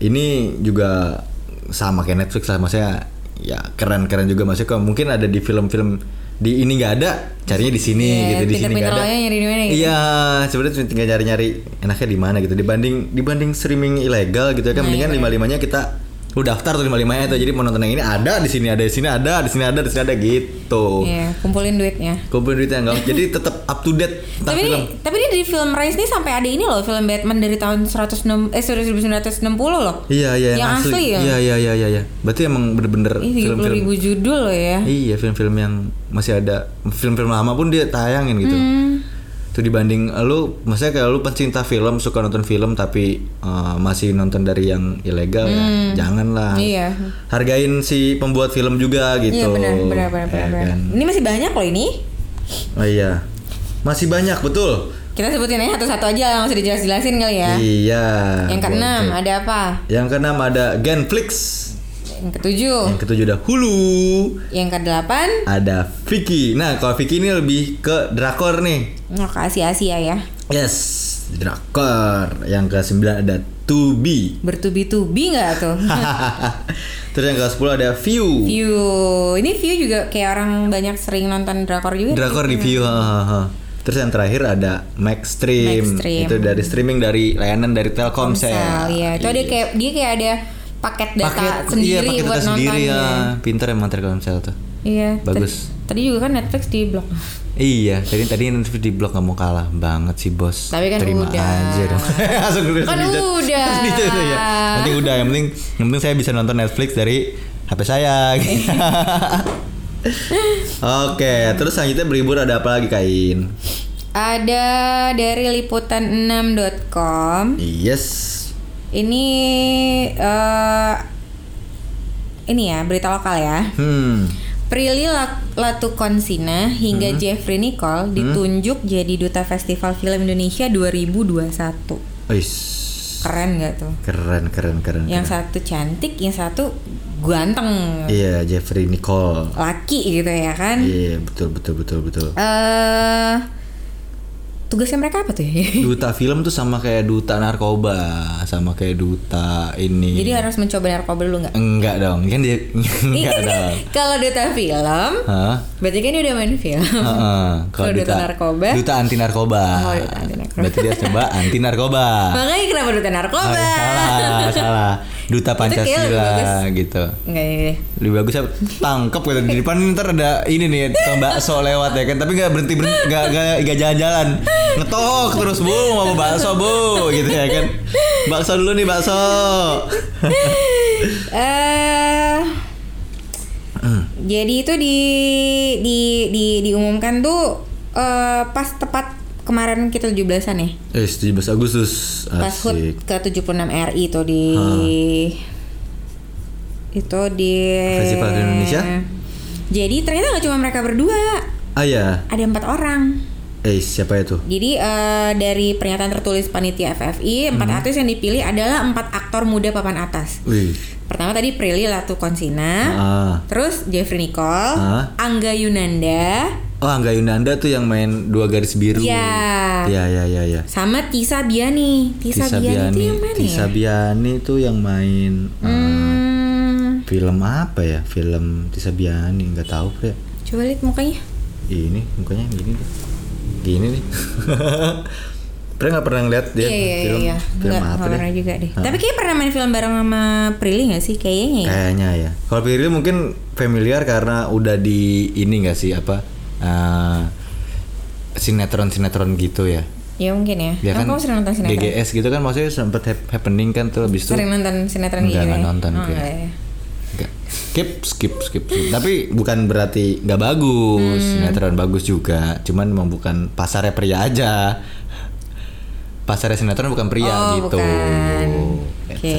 ini juga sama kayak Netflix lah, maksudnya ya keren-keren juga, maksudnya mungkin ada di film-film di ini nggak ada, carinya di sini gitu, di sini nggak ada. Iya, sebenarnya tinggal nyari enaknya di mana gitu. Dibanding streaming ilegal gitu kan, mendingan lima-limanya kita lu daftar tuh lima-limanya itu. Jadi mau nonton yang ini ada di sini, ada di sini, ada di sini, ada di sini, ada gitu. Iya, kumpulin duitnya enggak. Jadi tetap up to date. Tapi ini di Film Rise nih sampai ada ini loh, film Batman dari tahun 1960 loh. Iya, yang asli ya. Iya. Berarti emang bener-bener film-film 30.000 judul loh ya. Iya, film-film yang masih ada, film-film lama pun dia tayangin gitu. Itu dibanding lu, maksudnya kayak lu pencinta film, suka nonton film tapi masih nonton dari yang ilegal ya, janganlah. Iya. Hargain si pembuat film juga gitu. Iya benar. Kan? Ini masih banyak loh ini. Oh iya. Masih banyak, betul. Kita sebutin aja satu-satu aja, nggak usah dijelasin kali ya. Iya. Yang ke-6 ada apa? Yang ke-6 ada Genflix. Yang ke-7. Yang ke-7 ada Hulu. Yang ke-8 ada Vicky. Nah, kalau Vicky ini lebih ke drakor nih. Ke Asia-Asia ya. Yes, drakor. Yang ke-9 ada Tubi. Bertubi-tubi nggak tuh? Terus yang ke-10 ada View. Ini View juga kayak orang banyak sering nonton drakor juga. Drakor di View. Terus yang terakhir ada Maxstream. Itu dari streaming dari layanan dari Telkomsel. Iya, itu ada kayak dia kayak ada paket data sendiri buat nonton. Iya, pinter emang Telkomsel tuh. Iya. Bagus. Tadi juga kan Netflix di blok. Iya, tadi Netflix di blok gak mau kalah banget sih bos. Tapi kan terima aja dong. Udah. Nanti udah, yang penting saya bisa nonton Netflix dari HP saya. Gitu. Oke, terus selanjutnya berhibur ada apa lagi Kain? Ada dari liputan6.com. Yes. Ini ya berita lokal ya. Prilly Latukonsina hingga Jeffrey Nicole ditunjuk jadi Duta Festival Film Indonesia 2021. Ois. Keren gak tuh? Keren. Yang satu cantik, yang satu ganteng. Iya, Jeffrey Nicole. Laki gitu ya kan? Iya, betul. Tugasnya mereka apa tuh? Duta film tuh sama kayak duta narkoba, sama kayak duta ini. Jadi harus mencoba narkoba dulu nggak? Enggak dong, kan dia enggak dong. Kalau duta film, berarti kan dia udah main film. Kalau duta narkoba, duta anti narkoba. Oh, duta anti narkoba. Berarti dia coba anti narkoba. Makanya kenapa duta narkoba? Salah. duta Pancasila gitu. Lebih bagus ya tangkep gitu. Di depan ntar ada ini nih tukang bakso lewat ya kan, tapi nggak berhenti nggak jalan-jalan, ngetok terus, Bu mau bakso Bu gitu ya kan, bakso dulu nih bakso. Jadi itu diumumkan tuh pas tepat kemarin kita 17-an ya. 17 Agustus. Asik. Pas HUT ke-76 RI itu di itu di Festival Film Indonesia. Jadi ternyata nggak cuma mereka berdua. Ah ya. Ada 4 orang. Siapa itu? Jadi dari pernyataan tertulis panitia FFI, 4 artis yang dipilih adalah 4 aktor muda papan atas. Wih. Pertama tadi Prilly Latuconsina, terus Jeffrey Nicole, Angga Yunanda. Oh, Angga Yunanda tuh yang main Dua Garis Biru. Iya. Iya. Sama Tisa Biani. Tisa Biani itu yang main. Tisa Biani tuh yang main film apa ya? Film Tisa Biani enggak tahu, Pre. Coba lihat mukanya. Ini mukanya gini deh. Gini nih. Pre nggak pernah ngeliat dia film. Film apa deh? Pernah juga deh. Tapi kayaknya pernah main film bareng sama Prilly nggak sih? Kayaknya ya. Kalau Prilly mungkin familiar karena udah di ini nggak sih apa? Sinetron gitu ya. Ya mungkin ya. Dia kan kamu sering nonton sinetron? DGS gitu kan maksudnya sempet happening kan tuh abis itu. Sering nonton sinetron gitu. Enggak nonton kayak. Enggak. Skip. Tapi bukan berarti enggak bagus. Sinetron bagus juga. Cuman memang bukan pasarnya pria aja. Pasarnya sinetron bukan pria gitu. Oke.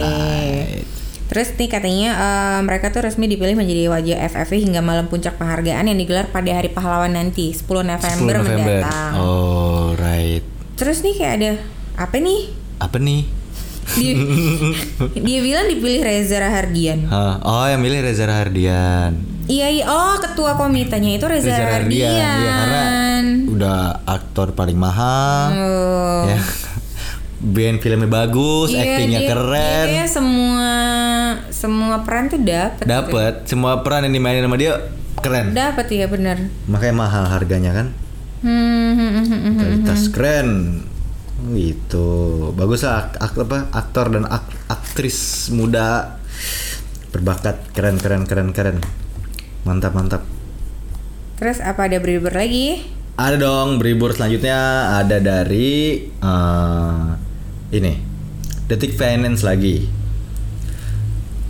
Terus nih katanya mereka tuh resmi dipilih menjadi wajah FFI hingga malam puncak penghargaan yang digelar pada Hari Pahlawan nanti 10 November. Mendatang. Oh, right. Terus nih kayak ada apa nih? Dia bilang dipilih Reza Rahardian. Oh, yang milih Reza Rahardian. Iya. Oh, ketua komitenya itu Reza Rahardian. Iya, karena udah aktor paling mahal. Ya. Band filmnya bagus, aktingnya keren. Iya, semua peran tuh dapat. Semua peran yang dimainin sama dia keren. Dapat ya benar. Makanya mahal harganya kan. Kualitas keren. Gitu. Bagus lah aktor dan aktris muda berbakat keren. Mantap. Terus apa ada beribur lagi? Ada dong, beribur selanjutnya ada dari ini Detik Finance lagi.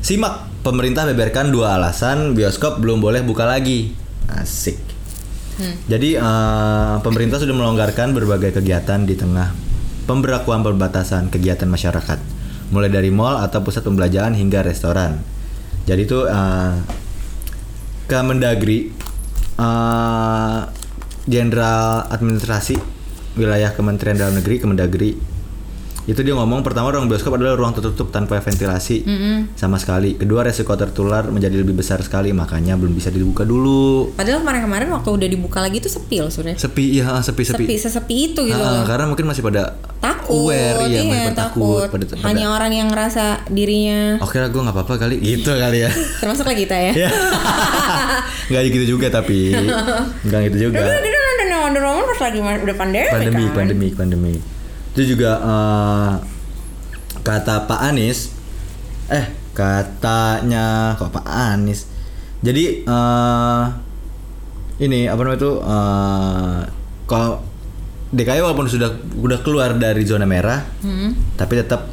Simak, pemerintah beberkan 2 alasan bioskop belum boleh buka lagi. Asik. Jadi pemerintah sudah melonggarkan berbagai kegiatan di tengah pemberlakuan perbatasan kegiatan masyarakat, mulai dari mal atau pusat pembelanjaan hingga restoran. Jadi itu Kemendagri, Jenderal Administrasi Wilayah Kementerian Dalam Negeri, Kemendagri, itu dia ngomong pertama ruang bioskop adalah ruang tertutup tanpa ventilasi sama sekali. Kedua, resiko tertular menjadi lebih besar sekali, makanya belum bisa dibuka dulu. Padahal kemarin-kemarin waktu udah dibuka lagi itu sepi loh sebenarnya. Sepi. Sesepi itu gitu loh. Karena mungkin masih pada takut, aware, masih takut. Pada hanya orang yang ngerasa dirinya oke lah gue nggak apa-apa kali gitu kali ya. Termasuk lagi kita ya. Nggak gitu juga tapi nggak gitu juga. Dia Wonder Woman pas lagi udah pandemi. Itu juga katanya Pak Anies. Jadi ini apa namanya itu kalau DKI walaupun sudah keluar dari zona merah, tapi tetap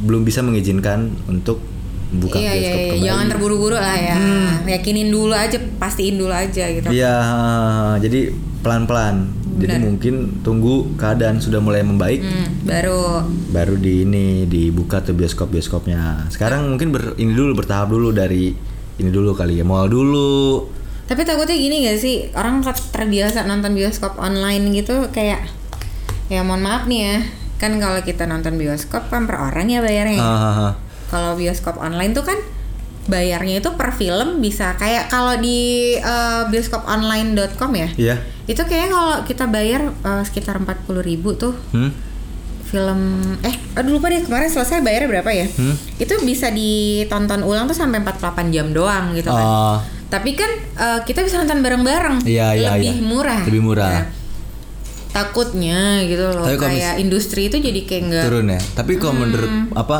belum bisa mengizinkan untuk buka bioskop kembali. Jangan terburu-buru lah ya. Yakinin dulu aja, pastiin dulu aja gitu. Iya, jadi pelan-pelan. Jadi mungkin tunggu keadaan sudah mulai membaik, baru di ini dibuka tuh bioskop-bioskopnya. Sekarang mungkin bertahap dulu dari ini dulu kali ya, mall dulu. Tapi takutnya gini gak sih, orang terbiasa nonton bioskop online gitu kayak, ya mohon maaf nih ya, kan kalau kita nonton bioskop kan per orang ya bayarnya. Kalau bioskop online tuh kan bayarnya itu per film bisa kayak kalau di bioskoponline.com ya. Iya. Itu kayaknya kalau kita bayar sekitar 40.000 tuh. Film lupa deh kemarin selesai bayarnya berapa ya? Itu bisa ditonton ulang tuh sampai 48 jam doang gitu kan. Tapi kan kita bisa nonton bareng-bareng. Lebih murah. Nah, takutnya gitu loh, tapi kayak industri itu jadi kayak nggak turun ya. Tapi kalau menurut apa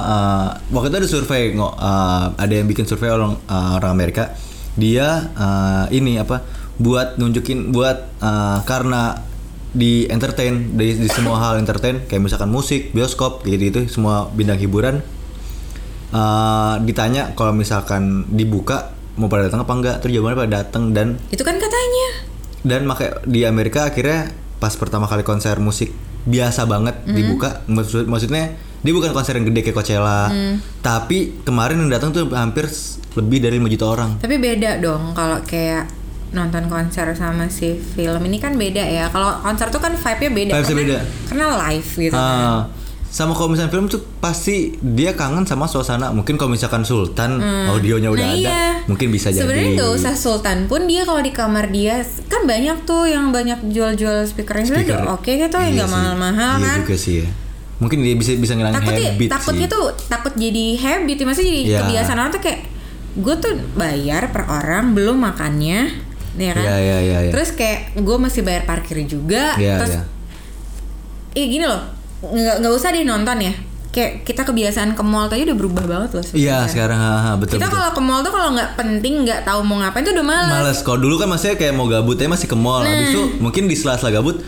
waktu itu ada survei ada yang bikin survei orang Amerika, dia ini apa buat nunjukin buat karena di entertain di semua hal entertain kayak misalkan musik, bioskop gitu itu semua bidang hiburan ditanya kalau misalkan dibuka mau pada datang apa enggak, terus jawabannya pada datang dan itu kan katanya. Dan makanya di Amerika akhirnya pas pertama kali konser musik biasa banget dibuka, maksudnya dia bukan konser yang gede kayak Coachella, tapi kemarin yang datang tuh hampir lebih dari 5 juta orang. Tapi beda dong kalau kayak nonton konser sama si film ini kan beda ya. Kalau konser tuh kan vibe-nya beda, karena live gitu kan. Sama kalau misalkan film tuh pasti dia kangen sama suasana. Mungkin kalau misalkan Sultan audionya udah ada, mungkin bisa jadi. Sebenarnya nggak usah Sultan pun dia kalau di kamar dia kan banyak tuh yang banyak jual-jual speakernya. Speaker. Oke gitu ya, nggak mahal-mahal kan. Iya juga sih ya. Mungkin dia bisa ngilangin habit. Takutnya sih. Tuh takut jadi habit, maksudnya jadi kebiasaan orang tuh kayak gue tuh bayar per orang belum makannya, ya kan. Ya. Terus kayak gue masih bayar parkir juga. Terus gini loh. Nggak usah deh nonton ya. Kayak kita kebiasaan ke mall aja udah berubah banget loh sebenarnya. Iya sekarang betul. Kita kalau ke mall tuh kalau nggak penting, nggak tahu mau ngapain tuh udah males. Kalau dulu kan masih kayak mau gabut aja masih ke mall. Habis itu mungkin di sela-sela gabut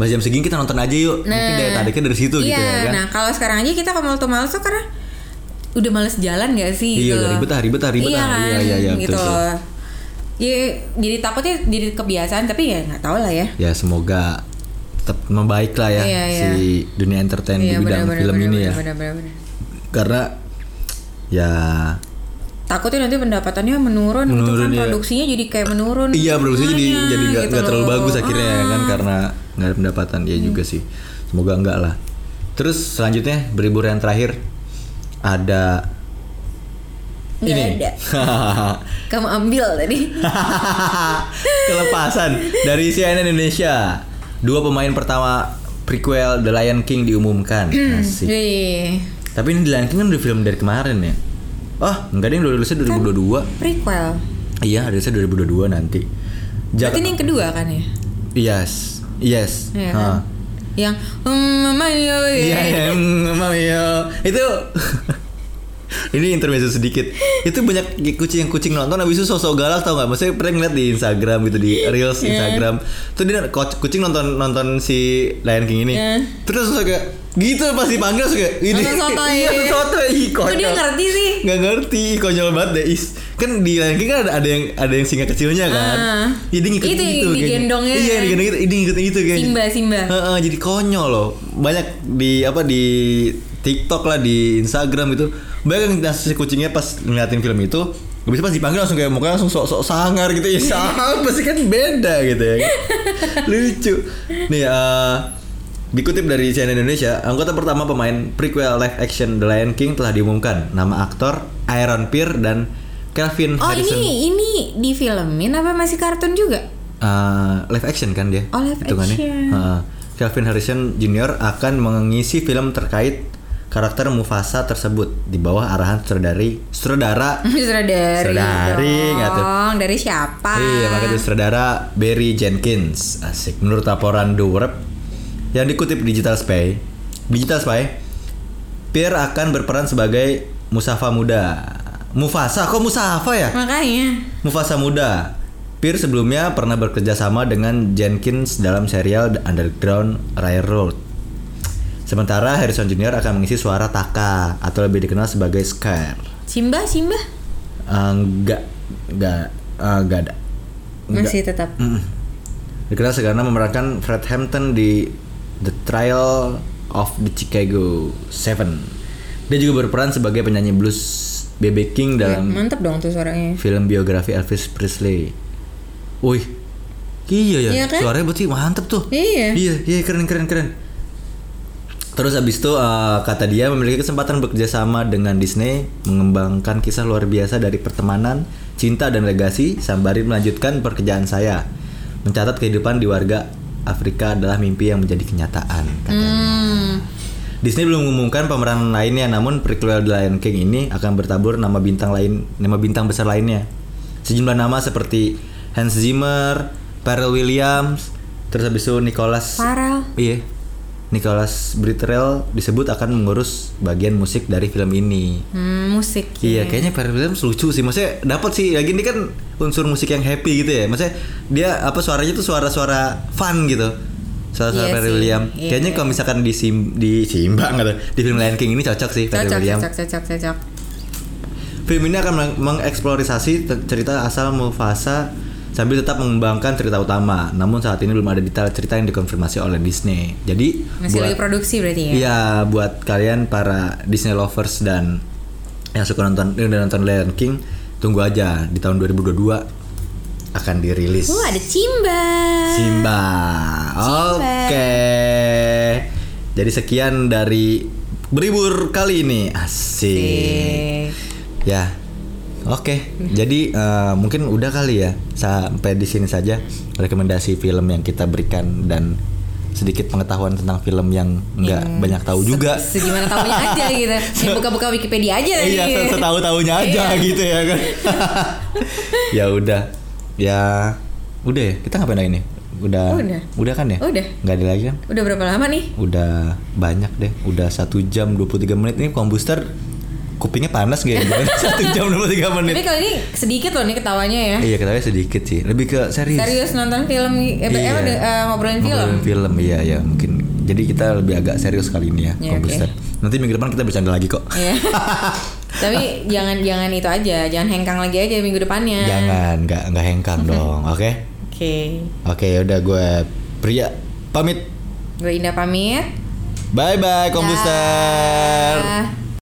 masih jam segini kita nonton aja yuk. Mungkin daya tariknya dari situ gitu ya kan. Nah kalau sekarang aja kita ke mall tuh males tuh karena udah males jalan gak sih gitu. Iya udah ribet. Iya gitu betul, loh. Ya, jadi takutnya jadi kebiasaan. Tapi ya nggak tahu lah ya. Ya semoga tetap membaik lah ya si dunia entertain di bidang film ini ya. Bener. Karena ya takutnya nanti pendapatannya menurun kan, produksinya jadi kayak menurun. Iya produksinya jadi nggak gitu terlalu bagus akhirnya kan karena nggak ada pendapatan ya juga sih. Semoga enggak lah. Terus selanjutnya berlibur yang terakhir ada nggak ini ada. Kamu ambil tadi kelepasan dari CNN Indonesia. 2 pemain pertama prequel The Lion King diumumkan. Asik. Tapi ini The Lion King kan udah film dari kemarin ya. Enggak deh, rilisnya 2022. Kan prequel. Iya, rilisnya 2022 nanti. Berarti ini yang kedua kan ya? Yes. Iya kan? Yang Mamayo. Iya, Mamayo. Itu ini intermezzo sedikit. Itu banyak kucing nonton habis itu sosok galak tau nggak? Maksudnya pernah ngeliat di Instagram gitu, di reels Instagram. Tuh dia kucing nonton si Lion King ini. Terus sosok kayak gitu pas dipanggil kayak ini. Sotoy. Kok dia ngerti sih? Nggak ngerti, konyol banget deh. Kan di Lion King kan ada yang singa kecilnya kan. Jadi ngikut gitu. Itu digendongnya. Iya digendong gitu. Ini ngikut gitu kan. Simba. Jadi konyol loh. Banyak di TikTok lah, di Instagram itu banyak yang si kucingnya pas ngeliatin film itu habis pas dipanggil langsung kayak mukanya langsung sok-sok sangar gitu ya. Sama pasti kan beda gitu ya. Lucu. Nih dikutip dari CNN Indonesia, anggota pertama pemain prequel live action The Lion King telah diumumkan. Nama aktor Aaron Pierre dan Calvin Harrison. Ini di filmin apa masih kartun juga? Live action kan dia. Live action. Calvin Harrison Jr. akan mengisi film terkait karakter Mufasa tersebut di bawah arahan sutradara dari siapa? Iya, makanya sutradara Barry Jenkins. Asik. Menurut laporan The Verb yang dikutip Digital Spy, Pierre akan berperan sebagai Mufasa muda. Mufasa muda. Pierre sebelumnya pernah bekerja sama dengan Jenkins dalam serial The Underground Railroad. Sementara Harrison Jr. akan mengisi suara Taka atau lebih dikenal sebagai Scar. Simba? Enggak ada. Masih tetap. Dikenal karena memerankan Fred Hampton di The Trial of the Chicago 7. Dia juga berperan sebagai penyanyi blues BB King dalam mantap dong tuh suaranya. Film biografi Elvis Presley. Wih. Iya ya. Iya kan? Suaranya berarti mantap tuh. Iya, keren. Terus abis itu kata dia memiliki kesempatan bekerja sama dengan Disney mengembangkan kisah luar biasa dari pertemanan, cinta dan legasi sembari melanjutkan pekerjaan saya. Mencatat kehidupan di warga Afrika adalah mimpi yang menjadi kenyataan, katanya. Disney belum mengumumkan pemeran lainnya, namun prequel The Lion King ini akan bertabur nama bintang besar lainnya. Sejumlah nama seperti Hans Zimmer, Pharrell Williams, Terus habis itu Nicholas Pharrell. Iya. Nicholas Brittrell disebut akan mengurus bagian musik dari film ini. Musik. Iya, kayaknya Pharrell Williams lucu sih. Maksudnya dapat sih. Lagi ini kan unsur musik yang happy gitu ya. Maksudnya dia apa suaranya tuh suara-suara fun gitu. Suara-suara Pharrell Williams. Iya, kayaknya kalau misalkan di Simba enggak ada. Di film Lion King ini cocok sih Pharrell Williams. Cocok. Film ini akan mengeksplorisasi cerita asal Mufasa sambil tetap mengembangkan cerita utama. Namun saat ini belum ada detail cerita yang dikonfirmasi oleh Disney. Jadi masih lagi produksi berarti ya? Iya, buat kalian para Disney lovers dan yang suka nonton Lion King, tunggu aja di tahun 2022 akan dirilis. Oh, ada Simba. Oke. Jadi sekian dari Berlibur kali ini. Asik. Ya. Oke, jadi mungkin udah kali ya, sampai di sini saja rekomendasi film yang kita berikan dan sedikit pengetahuan tentang film yang nggak banyak tahu juga. Segimana tahunya aja gitu, ya, buka-buka Wikipedia aja. Iya, setahu-tahunya aja gitu ya kan. Ya udah, kita ngapain lagi nih? Udah kan ya? Udah. Nggak ada lagi kan? Udah berapa lama nih? Udah banyak deh, udah 1 jam 23 menit nih. Kombuster kupingnya panas gak ya? 1 jam 23 menit. Tapi kalau ini sedikit loh nih ketawanya ya. Iya, ketawanya sedikit sih. Lebih ke serius. Serius nonton film, ngobrolin film. Ngobrolin film, iya mungkin. Jadi kita lebih agak serius kali ini ya, Kombuster. Okay. Nanti minggu depan kita bercanda lagi kok. Iya. Tapi jangan itu aja, jangan hengkang lagi aja minggu depannya. Jangan, enggak hengkang dong, oke? Oke, udah gue Priya pamit. Gue Indah pamit. Bye bye Kombuster.